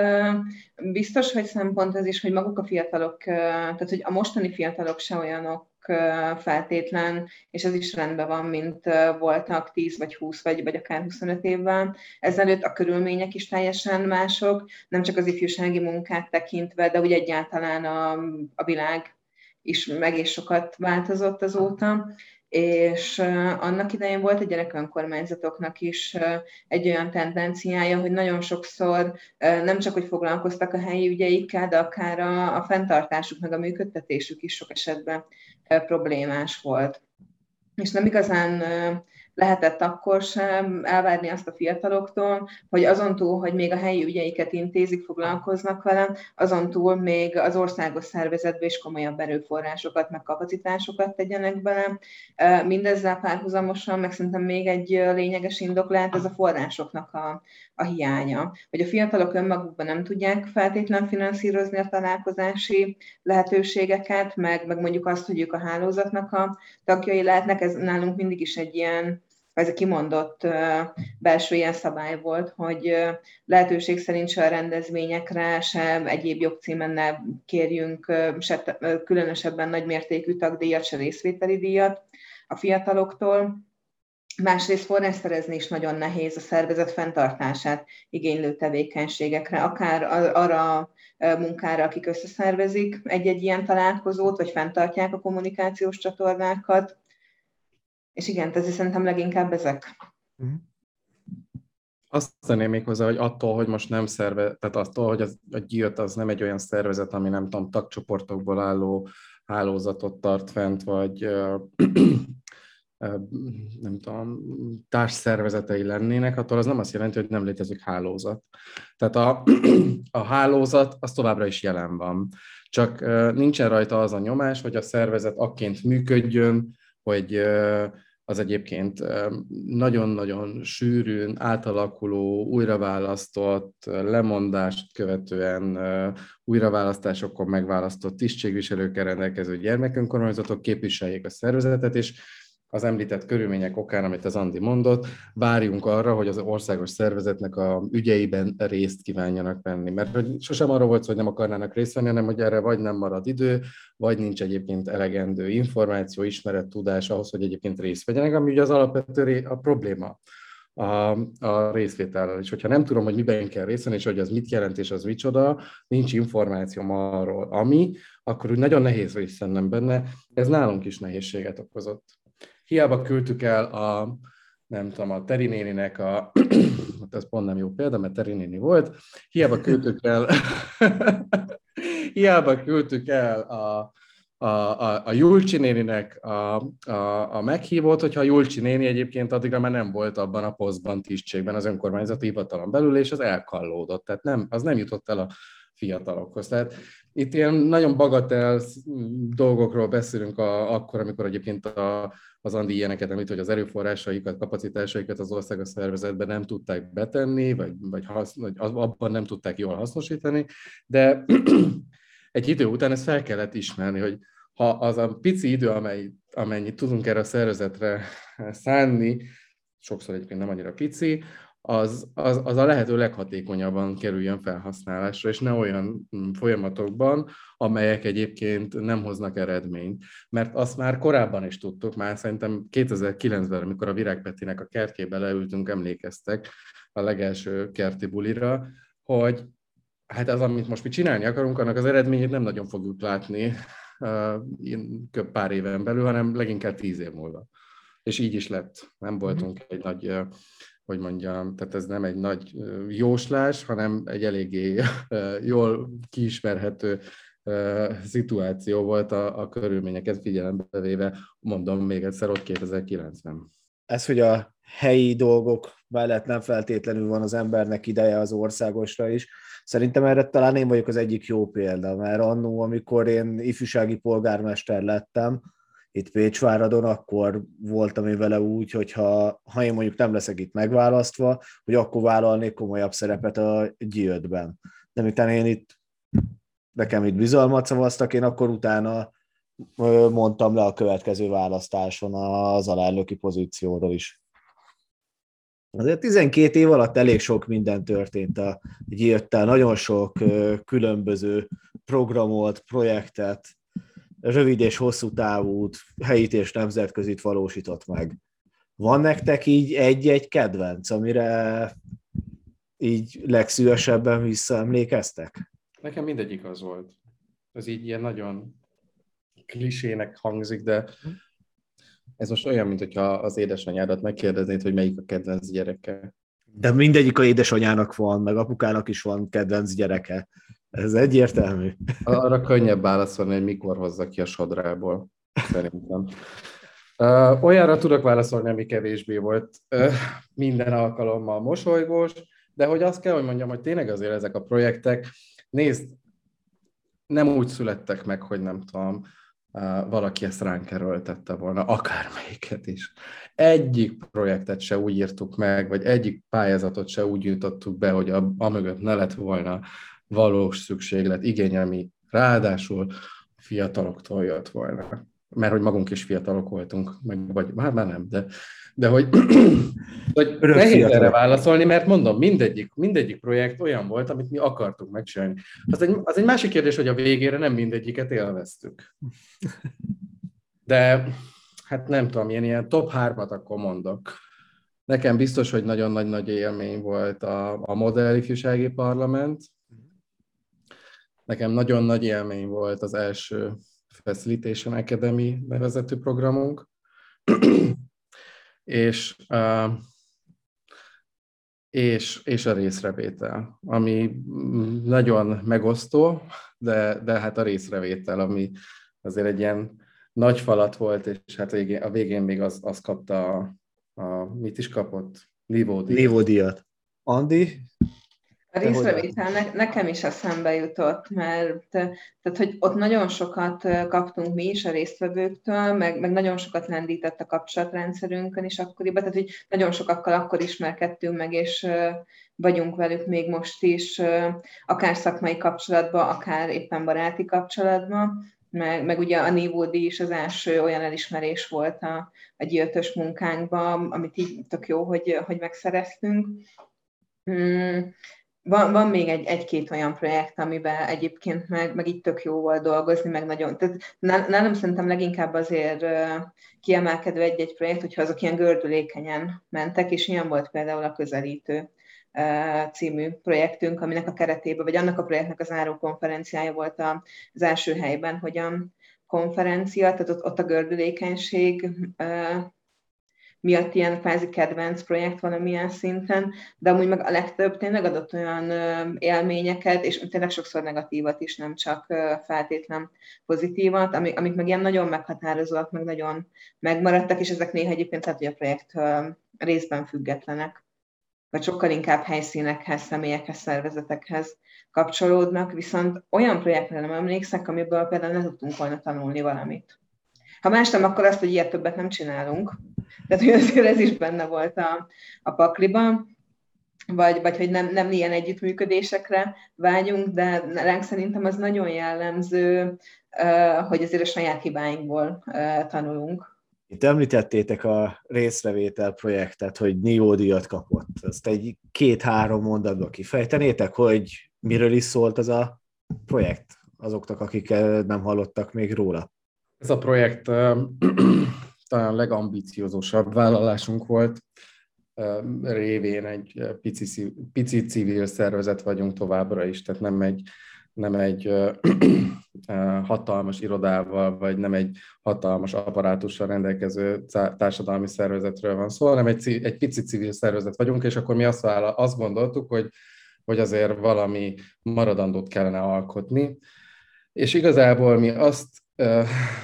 biztos, hogy szempont az is, hogy maguk a fiatalok, tehát, hogy a mostani fiatalok se olyanok feltétlen, és ez is rendben van, mint voltak tíz vagy húsz vagy, vagy akár huszonöt évvel. Ezelőtt a körülmények is teljesen mások, nem csak az ifjúsági munkát tekintve, de úgy egyáltalán a, a világ is megés sokat változott azóta. És annak idején volt a gyerekönkormányzatoknak is egy olyan tendenciája, hogy nagyon sokszor nem csak, hogy foglalkoztak a helyi ügyeikkel, de akár a, a fenntartásuk, meg a működtetésük is sok esetben problémás volt. És nem igazán lehetett akkor sem elvárni azt a fiataloktól, hogy azon túl, hogy még a helyi ügyeiket intézik, foglalkoznak vele, azon túl még az országos szervezetbe is komolyabb erőforrásokat, meg kapacitásokat tegyenek bele. Mindezzel párhuzamosan, meg szerintem még egy lényeges indok lehet, ez a forrásoknak a, a hiánya. Hogy a fiatalok önmagukban nem tudják feltétlen finanszírozni a találkozási lehetőségeket, meg, meg mondjuk azt, hogy ők a hálózatnak a tagjai lehetnek, ez nálunk mindig is egy ilyen, ez a kimondott belső ilyen szabály volt, hogy lehetőség szerint se a rendezvényekre, se egyéb jogcímen ne kérjünk se különösebben nagymértékű tagdíjat, se részvételi díjat a fiataloktól. Másrészt forrás szerezni is nagyon nehéz a szervezet fenntartását igénylő tevékenységekre, akár arra a munkára, akik összeszervezik egy-egy ilyen találkozót, vagy fenntartják a kommunikációs csatornákat. És igen, ez szerintem leginkább ezek. Azt tenném még hozzá, hogy attól, hogy most nem szerve, tehát attól, hogy az, a gyűjt az nem egy olyan szervezet, ami nem tudom, tagcsoportokból álló hálózatot tart fent, vagy ö, ö, nem tudom, társszervezetei lennének, attól az nem azt jelenti, hogy nem létezik hálózat. Tehát a, a hálózat az továbbra is jelen van. Csak ö, nincsen rajta az a nyomás, hogy a szervezet akként működjön, hogy az egyébként nagyon-nagyon sűrűn átalakuló, újraválasztott, lemondást követően újraválasztásokon megválasztott tisztségviselőkkel rendelkező gyermekönkormányzatok képviseljék a szervezetet, és az említett körülmények okán, amit az Andi mondott, várjunk arra, hogy az országos szervezetnek a ügyeiben részt kívánjanak venni. Mert sosem arról volt szó, hogy nem akarnának részt venni, hanem hogy erre vagy nem marad idő, vagy nincs egyébként elegendő információ, ismeret, tudás ahhoz, hogy egyébként részt vegyenek, ami ugye az alapvető a probléma a, a részvétellel. És hogyha nem tudom, hogy miben kell részt venni, és hogy az mit jelent, és az micsoda, nincs információm arról, ami, akkor úgy nagyon nehéz részt vennem benne. Ez nálunk is nehézséget okozott. Hiába küldtük el a, nem tudom, a Teri néninek a, ez pont nem jó példa, mert Teri néni volt, hiába küldtük el, hiába küldtük el a, a, a, a Julcsi néninek a, a, a meghívót, hogyha a Julcsi néni egyébként addigra már nem volt abban a posztban, tisztségben, az önkormányzati hivatalon belül, és az elkallódott, tehát nem, az nem jutott el a fiatalokhoz. Tehát itt ilyen nagyon bagatel dolgokról beszélünk a, akkor, amikor egyébként a, az Andi ilyeneket említ, hogy az erőforrásaikat, kapacitásaikat az országos szervezetben nem tudták betenni, vagy, vagy, hasz, vagy abban nem tudták jól hasznosítani, de egy idő után ezt fel kellett ismerni, hogy ha az a pici idő, amely, amennyit tudunk erre a szervezetre szánni, sokszor egyébként nem annyira pici, Az, az, az a lehető leghatékonyabban kerüljön felhasználásra, és ne olyan folyamatokban, amelyek egyébként nem hoznak eredményt. Mert azt már korábban is tudtuk, már szerintem kétezer-kilencben, amikor a Virág Petinek a kertjébe leültünk, emlékeztek a legelső kerti bulira, hogy hát az, amit most mi csinálni akarunk, annak az eredményét nem nagyon fogjuk látni uh, pár éven belül, hanem leginkább tíz év múlva. És így is lett. Nem voltunk mm. egy nagy... Uh, hogy mondjam, tehát ez nem egy nagy jóslás, hanem egy eléggé jól kiismerhető szituáció volt a, a körülményeket figyelembe véve, mondom még egyszer, ott kétezer-kilencben. Ez, hogy a helyi dolgok mellett nem feltétlenül van az embernek ideje az országosra is, szerintem erre talán én vagyok az egyik jó példa, mert annó, amikor én ifjúsági polgármester lettem, itt Pécsváradon, akkor voltam én vele úgy, hogy ha, ha én mondjuk nem leszek itt megválasztva, hogy akkor vállalnék komolyabb szerepet a G ötben. De miután én itt, nekem itt bizalmat szavaztak, én akkor utána mondtam le a következő választáson az alelnöki pozícióról is. Azért tizenkét év alatt elég sok minden történt a G öttel, nagyon sok különböző programot, projektet, rövid és hosszú távút, helyit és nemzetközit valósított meg. Van nektek így egy-egy kedvenc, amire így legszívesebben visszaemlékeztek? Nekem mindegyik az volt. Ez így ilyen nagyon klisének hangzik, de ez most olyan, mint hogyha az édesanyádat megkérdeznéd, hogy melyik a kedvenc gyereke. De mindegyik a édesanyának van, meg apukának is van kedvenc gyereke. Ez egyértelmű. Arra könnyebb válaszolni, hogy mikor hozza ki a sodrából, szerintem. Olyanra tudok válaszolni, ami kevésbé volt minden alkalommal mosolygós, de hogy azt kell, hogy mondjam, hogy tényleg azért ezek a projektek, nézd, nem úgy születtek meg, hogy nem tudom, valaki ezt ránk erőltette volna, akármelyiket is. Egyik projektet se úgy írtuk meg, vagy egyik pályázatot se úgy jutottuk be, hogy a, a mögött ne lett volna valós szükséglet, igény, ami ráadásul fiataloktól jött volna. Mert hogy magunk is fiatalok voltunk, meg, vagy már nem, de, de hogy, hogy nehéz erre válaszolni, mert mondom, mindegyik, mindegyik projekt olyan volt, amit mi akartuk megcsinálni. Az egy, az egy másik kérdés, hogy a végére nem mindegyiket élveztük. De hát nem tudom, ilyen, ilyen top hármat akkor mondok. Nekem biztos, hogy nagyon nagy-nagy élmény volt a, a modell ifjúsági parlament. Nekem nagyon nagy élmény volt az első Facilitation Academy nevezetű programunk, és, és, és a részrevétel, ami nagyon megosztó, de, de hát a részrevétel, ami azért egy ilyen nagy falat volt, és hát a végén még az, az kapta a, a, mit is kapott? Nívódíjat. Nívódíjat. Andi? A részrevétel ne, nekem is eszembe jutott, mert tehát, hogy ott nagyon sokat kaptunk mi is a résztvevőktől, meg, meg nagyon sokat lendített a kapcsolatrendszerünkön is akkoriban, tehát hogy nagyon sokakkal akkor ismerkedtünk meg, és vagyunk velük még most is, akár szakmai kapcsolatban, akár éppen baráti kapcsolatban, meg, meg ugye a nívódíj is az első olyan elismerés volt a, a gyiltös munkánkban, amit így tök jó, hogy, hogy megszereztünk. Hmm. Van, van még egy, egy-két olyan projekt, amiben egyébként meg, meg így tök jó volt dolgozni, meg nagyon, tehát nálam szerintem leginkább azért kiemelkedő egy-egy projekt, hogyha azok ilyen gördülékenyen mentek, és ilyen volt például a Közelítő című projektünk, aminek a keretében, vagy annak a projektnek az záró konferenciája volt az első helyben, hogy a konferencia, tehát ott, ott a gördülékenység miatt ilyen kvázi kedvenc projekt valamilyen szinten, de amúgy meg a legtöbb tényleg adott olyan élményeket, és tényleg sokszor negatívat is, nem csak feltétlen pozitívat, amik meg ilyen nagyon meghatározóak, meg nagyon megmaradtak, és ezek néha egyébként lehet, hogy a projekt részben függetlenek. vagy sokkal inkább helyszínekhez, személyekhez, szervezetekhez kapcsolódnak, viszont olyan projektre nem emlékszek, amiből például ne tudtunk volna tanulni valamit. Ha más nem, akkor azt, hogy ilyet többet nem csinálunk. Tehát, hogy azért ez is benne volt a, a pakliban, vagy, vagy hogy nem, nem ilyen együttműködésekre vágyunk, de ránk szerintem az nagyon jellemző, hogy azért a saját hibáinkból tanulunk. Itt említettétek a részrevétel projektet, hogy Nió díjat kapott. Ezt egy két-három mondatban kifejtenétek, hogy miről is szólt ez a projekt azoknak, akik nem hallottak még róla? Ez a projekt talán legambiciózusabb vállalásunk volt. Révén egy pici, pici civil szervezet vagyunk továbbra is, tehát nem egy, nem egy hatalmas irodával, vagy nem egy hatalmas apparátussal rendelkező társadalmi szervezetről van szó, hanem egy, egy pici civil szervezet vagyunk, és akkor mi azt, vállal, azt gondoltuk, hogy, hogy azért valami maradandót kellene alkotni. És igazából mi azt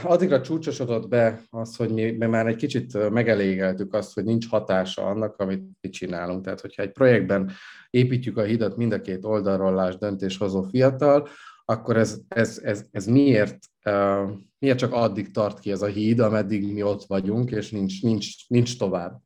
addigra csúcsosodott be az, hogy mi, mi már egy kicsit megelégeltük azt, hogy nincs hatása annak, amit mi csinálunk. Tehát, hogyha egy projektben építjük a hidat mind a két oldalról, lásd döntéshozó fiatal, akkor ez, ez, ez, ez miért, uh, miért csak addig tart ki ez a híd, ameddig mi ott vagyunk, és nincs, nincs, nincs tovább.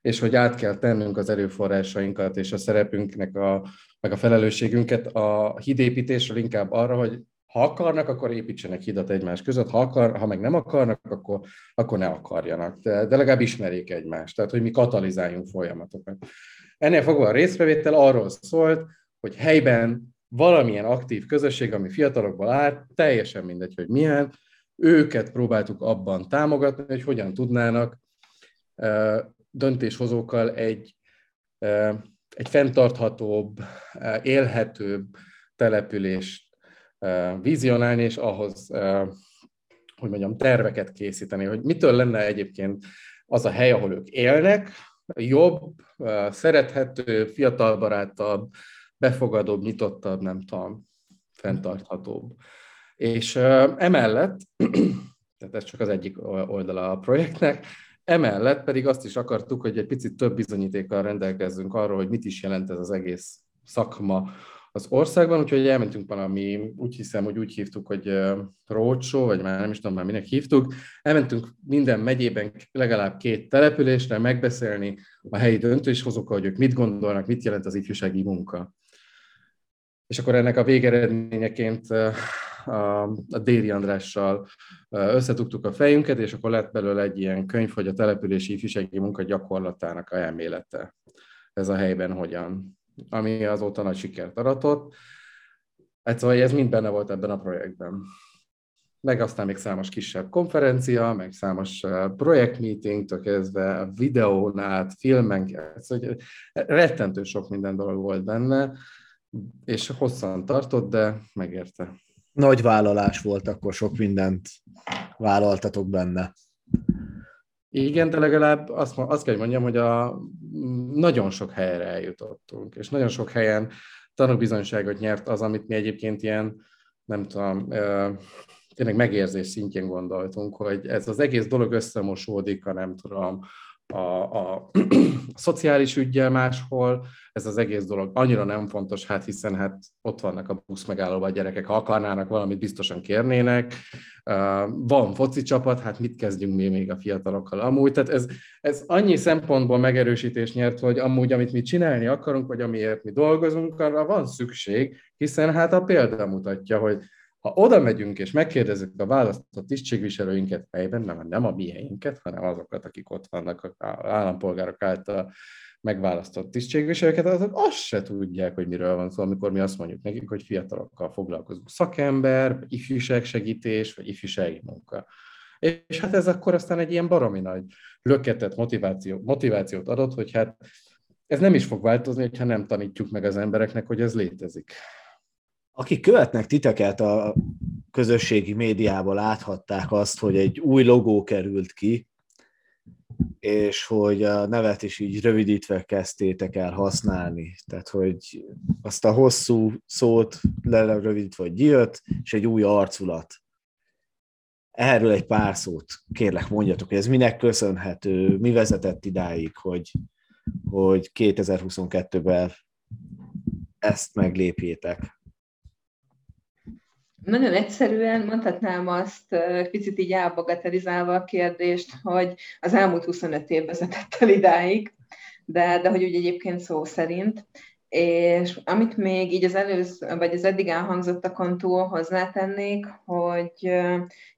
És hogy át kell tennünk az erőforrásainkat és a szerepünknek, a, meg a felelősségünket a hídépítésről inkább arra, hogy ha akarnak, akkor építsenek hidat egymás között, ha, akar, ha meg nem akarnak, akkor, akkor ne akarjanak. De, de legalább ismerjék egymást, tehát hogy mi katalizáljunk folyamatokat. Ennél fogva a részrevétel arról szólt, hogy helyben valamilyen aktív közösség, ami fiatalokból áll, teljesen mindegy, hogy milyen, őket próbáltuk abban támogatni, hogy hogyan tudnának döntéshozókkal egy, egy fenntarthatóbb, élhetőbb települést vizionálni, és ahhoz, hogy mondjam, terveket készíteni, hogy mitől lenne egyébként az a hely, ahol ők élnek, jobb, szerethető, fiatalbarátabb, befogadóbb, nyitottabb, nem tudom, fenntarthatóbb. És emellett, tehát ez csak az egyik oldala a projektnek, emellett pedig azt is akartuk, hogy egy picit több bizonyítékkal rendelkezzünk arról, hogy mit is jelent ez az egész szakma az országban, úgyhogy elmentünk valami, úgy hiszem, hogy úgy hívtuk, hogy roadshow, vagy már nem is tudom már minek hívtuk, elmentünk minden megyében legalább két településre megbeszélni a helyi döntéshozókkal, hogy ők mit gondolnak, mit jelent az ifjúsági munka. És akkor ennek a végeredményeként a Déri Andrással összetugtuk a fejünket, és akkor lett belőle egy ilyen könyv, hogy a települési ifjúsági munka gyakorlatának a elmélete. Ez a helyben hogyan, ami azóta nagy sikert aratott. Hát szóval ez mind benne volt ebben a projektben. Meg aztán még számos kisebb konferencia, meg számos projektmeetingtől kezdve videón át, filmen, szóval rettentő sok minden dolog volt benne, és hosszan tartott, de megérte. Nagy vállalás volt, akkor sok mindent vállaltatok benne. Igen, de legalább azt, azt kell mondjam, hogy a, nagyon sok helyre eljutottunk, és nagyon sok helyen tanúbizonyságot nyert az, amit mi egyébként ilyen, nem tudom, tényleg megérzés szintjén gondoltunk, hogy ez az egész dolog összemosódik a, nem tudom, a, a, a szociális üggyel máshol, ez az egész dolog annyira nem fontos, hát hiszen hát ott vannak a buszmegállóban a gyerekek, ha akarnának valamit, biztosan kérnének, van foci csapat, hát mit kezdjünk mi még a fiatalokkal amúgy, tehát ez, ez annyi szempontból megerősítés nyert, hogy amúgy, amit mi csinálni akarunk, vagy amiért mi dolgozunk, arra van szükség, hiszen hát a példa mutatja, hogy ha oda megyünk és megkérdezzük a választott tisztségviselőinket helyben, nem, nem a mi helyünket, hanem azokat, akik ott vannak, az állampolgárok által megválasztott tisztségviselőket, azok azt se tudják, hogy miről van szó, amikor mi azt mondjuk nekik, hogy fiatalokkal foglalkozó szakember, ifjúságsegítés, vagy ifjúsági munka. És hát ez akkor aztán egy ilyen baromi nagy löketet, motiváció, motivációt adott, hogy hát ez nem is fog változni, hogyha nem tanítjuk meg az embereknek, hogy ez létezik. Akik követnek titeket a közösségi médiában, láthatták azt, hogy egy új logó került ki, és hogy a nevet is így rövidítve kezdtétek el használni. Tehát, hogy azt a hosszú szót lerövidítve, hogy jött, és egy új arculat. Erről egy pár szót kérlek mondjatok, hogy ez minek köszönhető, mi vezetett idáig, hogy, hogy kétezer-huszonkettőben ezt meglépjétek? Nagyon egyszerűen mondhatnám azt, picit így elbagatelizálva a kérdést, hogy az elmúlt huszonöt év vezetett el idáig, de, de hogy úgy egyébként szó szerint. És amit még így az előző, vagy az eddig elhangzottakon túl hozzátennék, hogy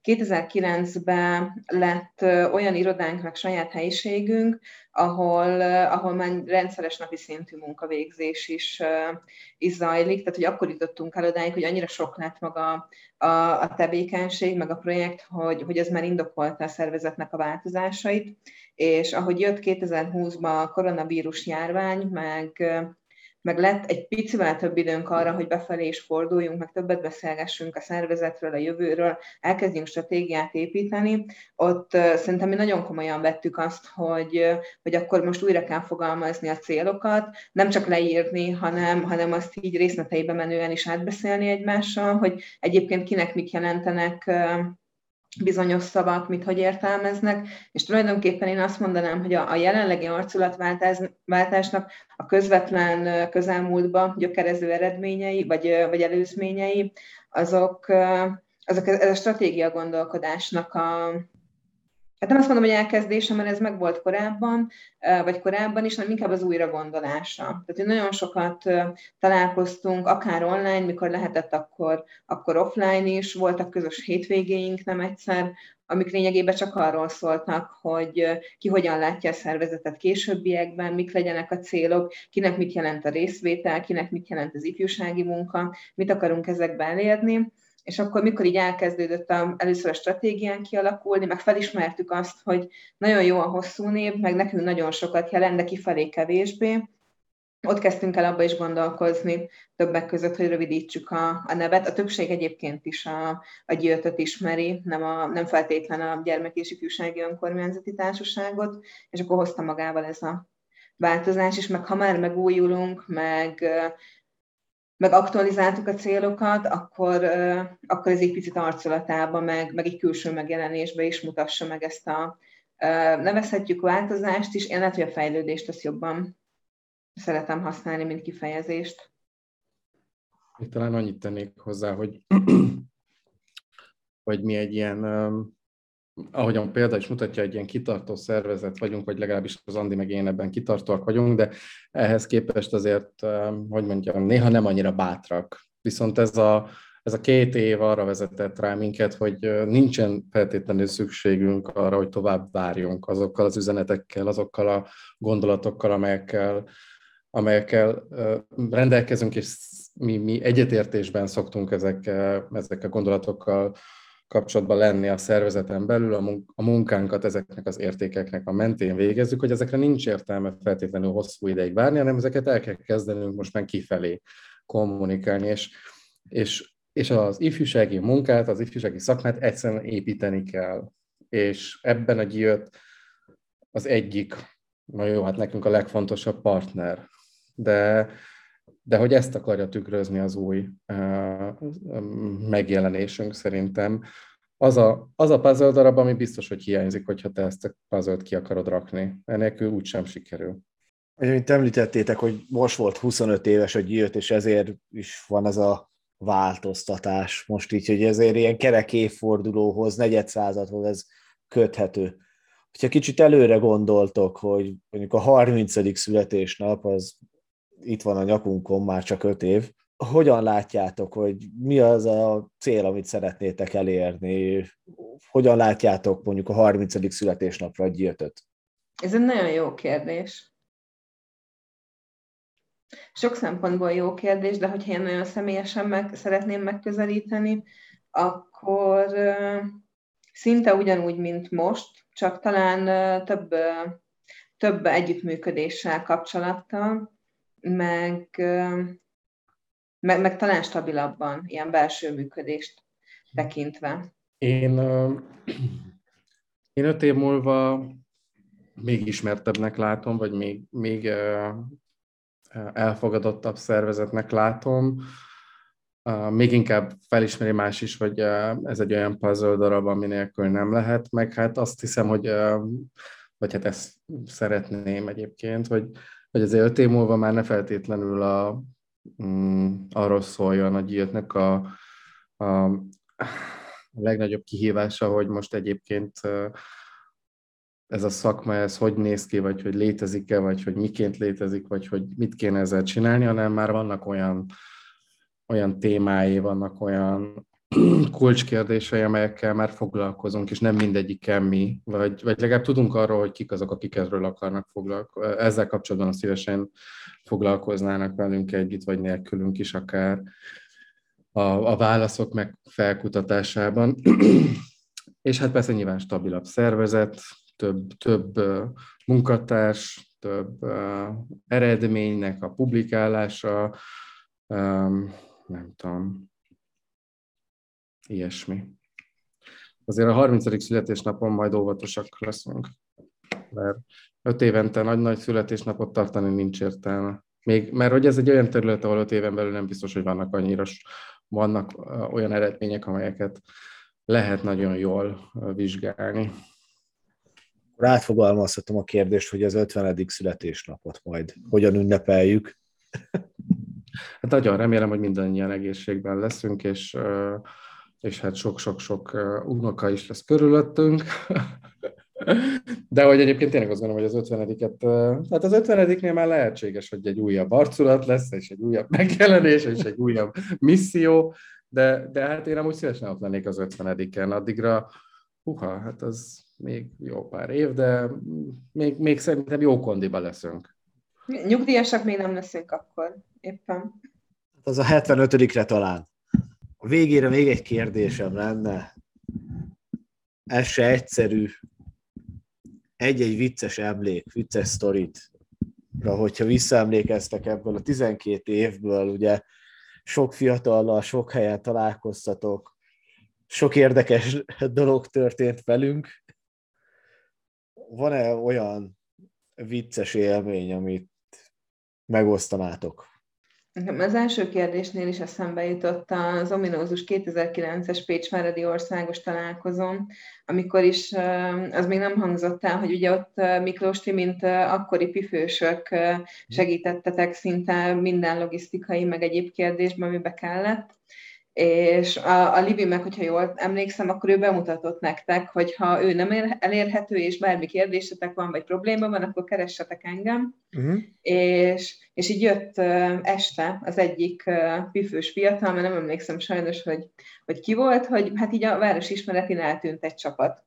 kétezer-kilencben lett olyan irodánknak saját helyiségünk, ahol, ahol már rendszeres napi szintű munkavégzés is, is zajlik, tehát hogy akkor jutottunk el odáig, hogy annyira sok lett maga a, a tevékenység, meg a projekt, hogy, hogy ez már indokolta a szervezetnek a változásait, és ahogy jött kétezer-húszban a koronavírus járvány, meg meg lett egy picivel több időnk arra, hogy befelé is forduljunk, meg többet beszélgessünk a szervezetről, a jövőről, elkezdjünk stratégiát építeni. Ott szerintem mi nagyon komolyan vettük azt, hogy, hogy akkor most újra kell fogalmazni a célokat, nem csak leírni, hanem, hanem azt így részleteibe menően is átbeszélni egymással, hogy egyébként kinek mik jelentenek bizonyos szavak, mit hogy értelmeznek, és tulajdonképpen én azt mondanám, hogy a, a jelenlegi arculatváltásnak a közvetlen közelmúltban gyökerező eredményei, vagy, vagy előzményei, azok, azok ez a stratégia gondolkodásnak a... Hát nem azt mondom, hogy elkezdése, mert ez meg volt korábban, vagy korábban is, hanem inkább az újragondolása. Tehát, hogy nagyon sokat találkoztunk, akár online, mikor lehetett, akkor, akkor offline is, voltak közös hétvégéink nem egyszer, amik lényegében csak arról szóltak, hogy ki hogyan látja a szervezetet későbbiekben, mik legyenek a célok, kinek mit jelent a részvétel, kinek mit jelent az ifjúsági munka, mit akarunk ezekben elérni. És akkor, mikor így elkezdődött a, először a stratégián kialakulni, meg felismertük azt, hogy nagyon jó a hosszú név, meg nekünk nagyon sokat jelent, de kifelé kevésbé, ott kezdtünk el abba is gondolkozni többek között, hogy rövidítsük a, a nevet. A többség egyébként is a, a győtöt ismeri, nem, a, nem feltétlen a Gyermek és Ifjúsági Önkormányzati Társaságot, és akkor hozta magával ez a változás is, meg ha már megújulunk, meg... meg aktualizáltuk a célokat, akkor, akkor ez egy picit arculatába, meg, meg egy külső megjelenésbe is mutassa meg ezt a, nevezhetjük változást is. Én lehet, hogy a fejlődést azt jobban szeretem használni, mint kifejezést. Én talán annyit tennék hozzá, hogy, hogy mi egy ilyen, ahogyan példa is mutatja, egy ilyen kitartó szervezet vagyunk, vagy legalábbis az Andi meg én ebben kitartóak vagyunk, de ehhez képest azért, hogy mondjam, néha nem annyira bátrak. Viszont ez a, ez a két év arra vezetett rá minket, hogy nincsen feltétlenül szükségünk arra, hogy tovább várjunk azokkal az üzenetekkel, azokkal a gondolatokkal, amelyekkel, amelyekkel rendelkezünk, és mi, mi egyetértésben szoktunk ezek, ezek a gondolatokkal kapcsolatban lenni a szervezeten belül, a munkánkat ezeknek az értékeknek a mentén végezzük, hogy ezekre nincs értelme feltétlenül hosszú ideig várni, hanem ezeket el kell kezdenünk most már kifelé kommunikálni, és, és, és az ifjúsági munkát, az ifjúsági szakmát egyszerűen építeni kell. És ebben a győt az egyik, na jó, hát nekünk a legfontosabb partner, de... de hogy ezt akarja tükrözni az új uh, megjelenésünk szerintem. Az a, az a puzzle darab, ami biztos, hogy hiányzik, hogyha te ezt a puzzle-t ki akarod rakni. Enélkül úgysem sikerül. Mint említettétek, hogy most volt huszonöt éves, hogy jött, és ezért is van ez a változtatás most így, hogy ezért ilyen kerek évfordulóhoz, negyedszázadhoz ez köthető. Ha kicsit előre gondoltok, hogy mondjuk a harmincadik születésnap az itt van a nyakunkon már csak öt év. Hogyan látjátok, hogy mi az a cél, amit szeretnétek elérni? Hogyan látjátok mondjuk a harmincadik születésnapra a gyűjtöt? Ez egy nagyon jó kérdés. Sok szempontból jó kérdés, de hogyha én nagyon személyesen meg, szeretném megközelíteni, akkor szinte ugyanúgy, mint most, csak talán több, több együttműködéssel kapcsolattal, Meg, meg, meg talán stabilabban, ilyen belső működést tekintve. Én, én öt év múlva még ismertebbnek látom, vagy még, még elfogadottabb szervezetnek látom. Még inkább felismeri más is, hogy ez egy olyan puzzle darab, ami nélkül nem lehet, meg hát azt hiszem, hogy, vagy hát ezt szeretném egyébként, hogy hogy azért öt év múlva már ne feltétlenül a, mm, arról szóljon a gyíltnek a, a, a legnagyobb kihívása, hogy most egyébként ez a szakma, ez hogy néz ki, vagy hogy létezik-e, vagy hogy miként létezik, vagy hogy mit kéne ezzel csinálni, hanem már vannak olyan, olyan témái, vannak olyan kulcskérdései, amelyekkel már foglalkozunk, és nem mindegyikkel mi, vagy, vagy legalább tudunk arról, hogy kik azok, akik erről akarnak foglalkozni. Ezzel kapcsolatban szívesen foglalkoznának velünk együtt, vagy nélkülünk is akár a, a válaszok meg felkutatásában. És hát persze nyilván stabilabb szervezet, több, több munkatárs, több uh, eredménynek a publikálása, um, nem tudom, ilyesmi. Azért a harmincadik születésnapon majd óvatosak leszünk, mert öt évente nagy-nagy születésnapot tartani nincs értelme. Még, mert hogy ez egy olyan terület, ahol öt éven belül nem biztos, hogy vannak annyira, vannak olyan eredmények, amelyeket lehet nagyon jól vizsgálni. Átfogalmazhatom a kérdést, hogy az ötvenedik születésnapot majd hogyan ünnepeljük. Hát nagyon remélem, hogy mindannyian egészségben leszünk, és és hát sok-sok-sok unoka is lesz körülöttünk. De hogy egyébként tényleg azt gondolom, hogy az ötvenediket, hát az ötvenediknél már lehetséges, hogy egy újabb arculat lesz, és egy újabb megjelenés, és egy újabb misszió, de, de hát én amúgy szívesen ott lennék az ötvenediken. Addigra, uha, hát az még jó pár év, de még, még szerintem jó kondiba leszünk. Nyugdíjasak még nem leszünk akkor, éppen. Az a hetvenötödikre talán. A végére még egy kérdésem lenne, ez se egyszerű, egy-egy vicces emlék, vicces sztoritra, hogyha visszaemlékeztek ebből a tizenkét évből, ugye sok fiatallal, sok helyen találkoztatok, sok érdekes dolog történt velünk. Van-e olyan vicces élmény, amit megosztanátok? Nekem az első kérdésnél is eszembe jutott az ominózus kétezer-kilences Pécs-Váradi országos találkozón, amikor is, az még nem hangzott el, hogy ugye ott Miklós, ti mint akkori pifősök segítettetek szinte minden logisztikai, meg egyéb kérdésben, amibe kellett. És a, a Libi meg, hogyha jól emlékszem, akkor ő bemutatott nektek, hogy ha ő nem ér, elérhető, és bármi kérdésetek van, vagy probléma van, akkor keressetek engem. Uh-huh. És, és így jött este az egyik pifős fiatal, mert nem emlékszem sajnos, hogy, hogy ki volt, hogy hát így a város ismeretén eltűnt egy csapat.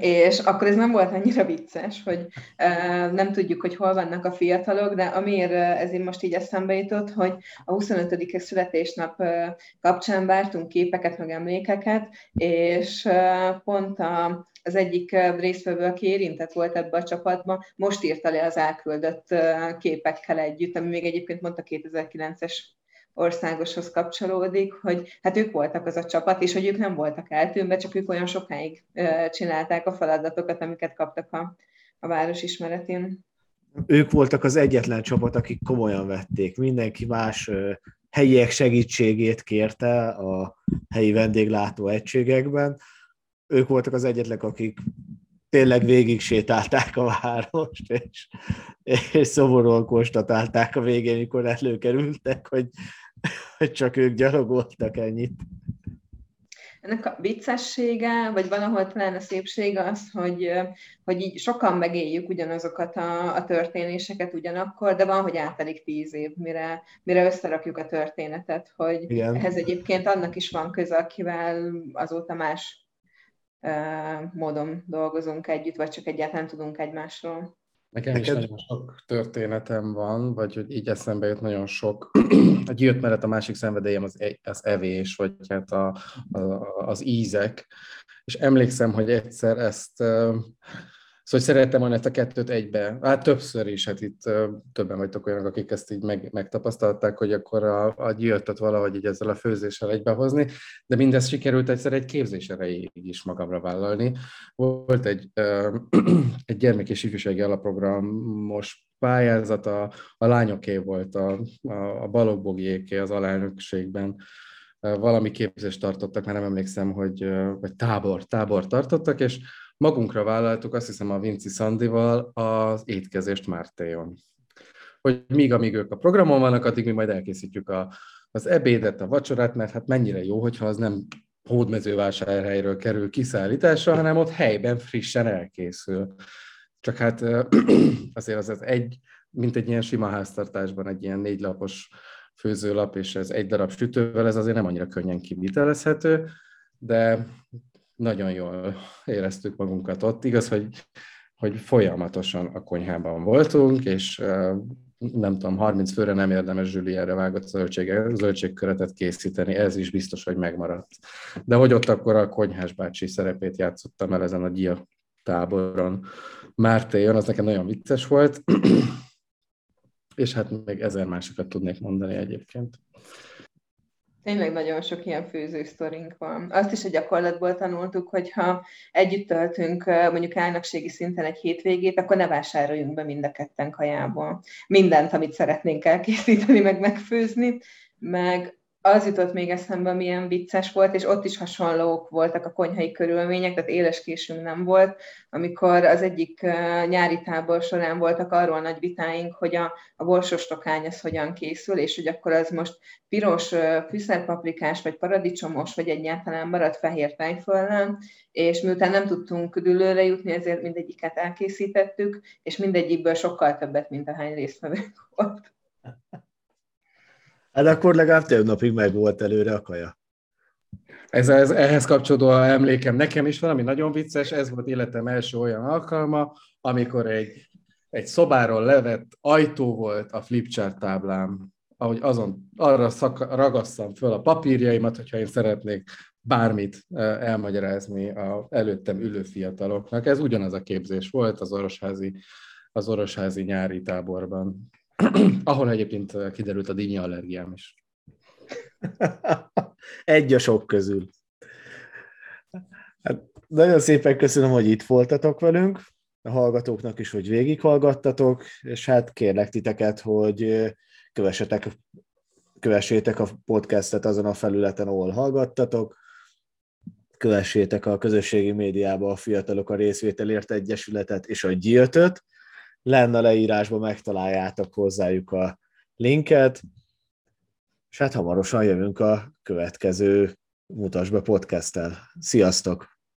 És akkor ez nem volt annyira vicces, hogy uh, nem tudjuk, hogy hol vannak a fiatalok, de amiért uh, ezért most így eszembe jutott, hogy a huszonötödik születésnap uh, kapcsán vártunk képeket, meg emlékeket, és uh, pont a, az egyik uh, résztvevő, aki érintett volt ebbe a csapatban, most írta le az elküldött uh, képekkel együtt, ami még egyébként mondta kétezer-kilences országoshoz kapcsolódik, hogy hát ők voltak az a csapat, és hogy ők nem voltak eltűnve, csak ők olyan sokáig csinálták a feladatokat, amiket kaptak a, a város ismeretén. Ők voltak az egyetlen csapat, akik komolyan vették. Mindenki más helyiek segítségét kérte a helyi vendéglátó egységekben. Ők voltak az egyetlenek, akik tényleg végig sétálták a várost, és, és szomorúan konstatálták a végén, mikor előkerültek, hogy hogy csak ők gyalogoltak ennyit. Ennek a viccessége, vagy valahol talán a szépsége az, hogy, hogy így sokan megéljük ugyanazokat a, a történéseket ugyanakkor, de van, hogy átelik tíz év, mire, mire összerakjuk a történetet, hogy igen. Ehhez egyébként annak is van köze, akivel azóta más módon dolgozunk együtt, vagy csak egyáltalán tudunk egymásról. Nekem is nagyon sok történetem van, vagy hogy így eszembe jött nagyon sok. A gyűjt mellett a másik szenvedélyem az, az evés, vagy hát a, a, az ízek. És emlékszem, hogy egyszer ezt... Szóval szerettem volna ezt a kettőt egybe. Hát többször is, hát itt többen vagytok olyanok, akik ezt így meg, megtapasztalták, hogy akkor a, a gyűjtöt valahogy így ezzel a főzéssel egybehozni, de mindezt sikerült egyszer egy képzés erejéig is magamra vállalni. Volt egy, ö, egy gyermek- és ifjúsági alapprogramos pályázat, a, a lányoké volt, a, a Balogh-Bogyéké az alelnökségben. Valami képzést tartottak, már nem emlékszem, hogy vagy tábor, tábor tartottak, és magunkra vállaltuk, azt hiszem a Vinci Szandival, az étkezést Mártéjon. hogy míg amíg ők a programon vannak, addig mi majd elkészítjük a, az ebédet, a vacsorát, mert hát mennyire jó, hogyha az nem Hódmezővásárhelyről kerül kiszállításra, hanem ott helyben frissen elkészül. Csak hát azért az, az egy, mint egy ilyen sima háztartásban egy ilyen négylapos főzőlap, és ez egy darab sütővel, ez azért nem annyira könnyen kivitelezhető, de nagyon jól éreztük magunkat ott. Igaz, hogy, hogy folyamatosan a konyhában voltunk, és nem tudom, harminc főre nem érdemes zsülienre vágott zöldségköretet készíteni, ez is biztos, hogy megmaradt. De hogy ott akkor a konyhás bácsi szerepét játszottam el ezen a gyia táboron. Márté jön, az nekem nagyon vicces volt, és hát még ezer másokat tudnék mondani egyébként. Tényleg nagyon sok ilyen főzősztorink van. Azt is a gyakorlatból tanultuk, hogy ha együtt töltünk mondjuk elnökségi szinten egy hétvégét, akkor ne vásároljunk be mind a ketten kajából. Mindent, amit szeretnénk elkészíteni, meg megfőzni, meg az jutott még eszembe, milyen vicces volt, és ott is hasonlók voltak a konyhai körülmények, tehát éles késünk nem volt, amikor az egyik nyári tábor során voltak arról nagy vitáink, hogy a, a borsos tokány az hogyan készül, és hogy akkor az most piros fűszerpaprikás, vagy paradicsomos, vagy egyáltalán maradt fehér tejföllel, és miután nem tudtunk dűlőre jutni, ezért mindegyiket elkészítettük, és mindegyikből sokkal többet, mint ahány résztvevők volt. Hát akkor legalább több napig meg volt előre a kaja. Ez, ez, ehhez kapcsolódó emlékem nekem is valami nagyon vicces, ez volt életem első olyan alkalma, amikor egy, egy szobáról levett ajtó volt a flipchart táblám, ahogy azon, arra szak, ragasszam föl a papírjaimat, hogyha én szeretnék bármit elmagyarázni az előttem ülő fiataloknak. Ez ugyanaz a képzés volt az orosházi, az orosházi nyári táborban. Ahol egyébként kiderült a dinnye allergiám is. Egy a sok közül. Hát, nagyon szépen köszönöm, hogy itt voltatok velünk, a hallgatóknak is, hogy végighallgattatok, és hát kérlek titeket, hogy kövessetek, kövessétek a podcastet azon a felületen, ahol hallgattatok, kövessétek a közösségi médiában a Fiatalok a Részvételért Egyesületet és a Gyötöt, lenne a leírásban megtaláljátok hozzájuk a linket, és hát hamarosan jövünk a következő Mutas Be Podcast-tel. Sziasztok!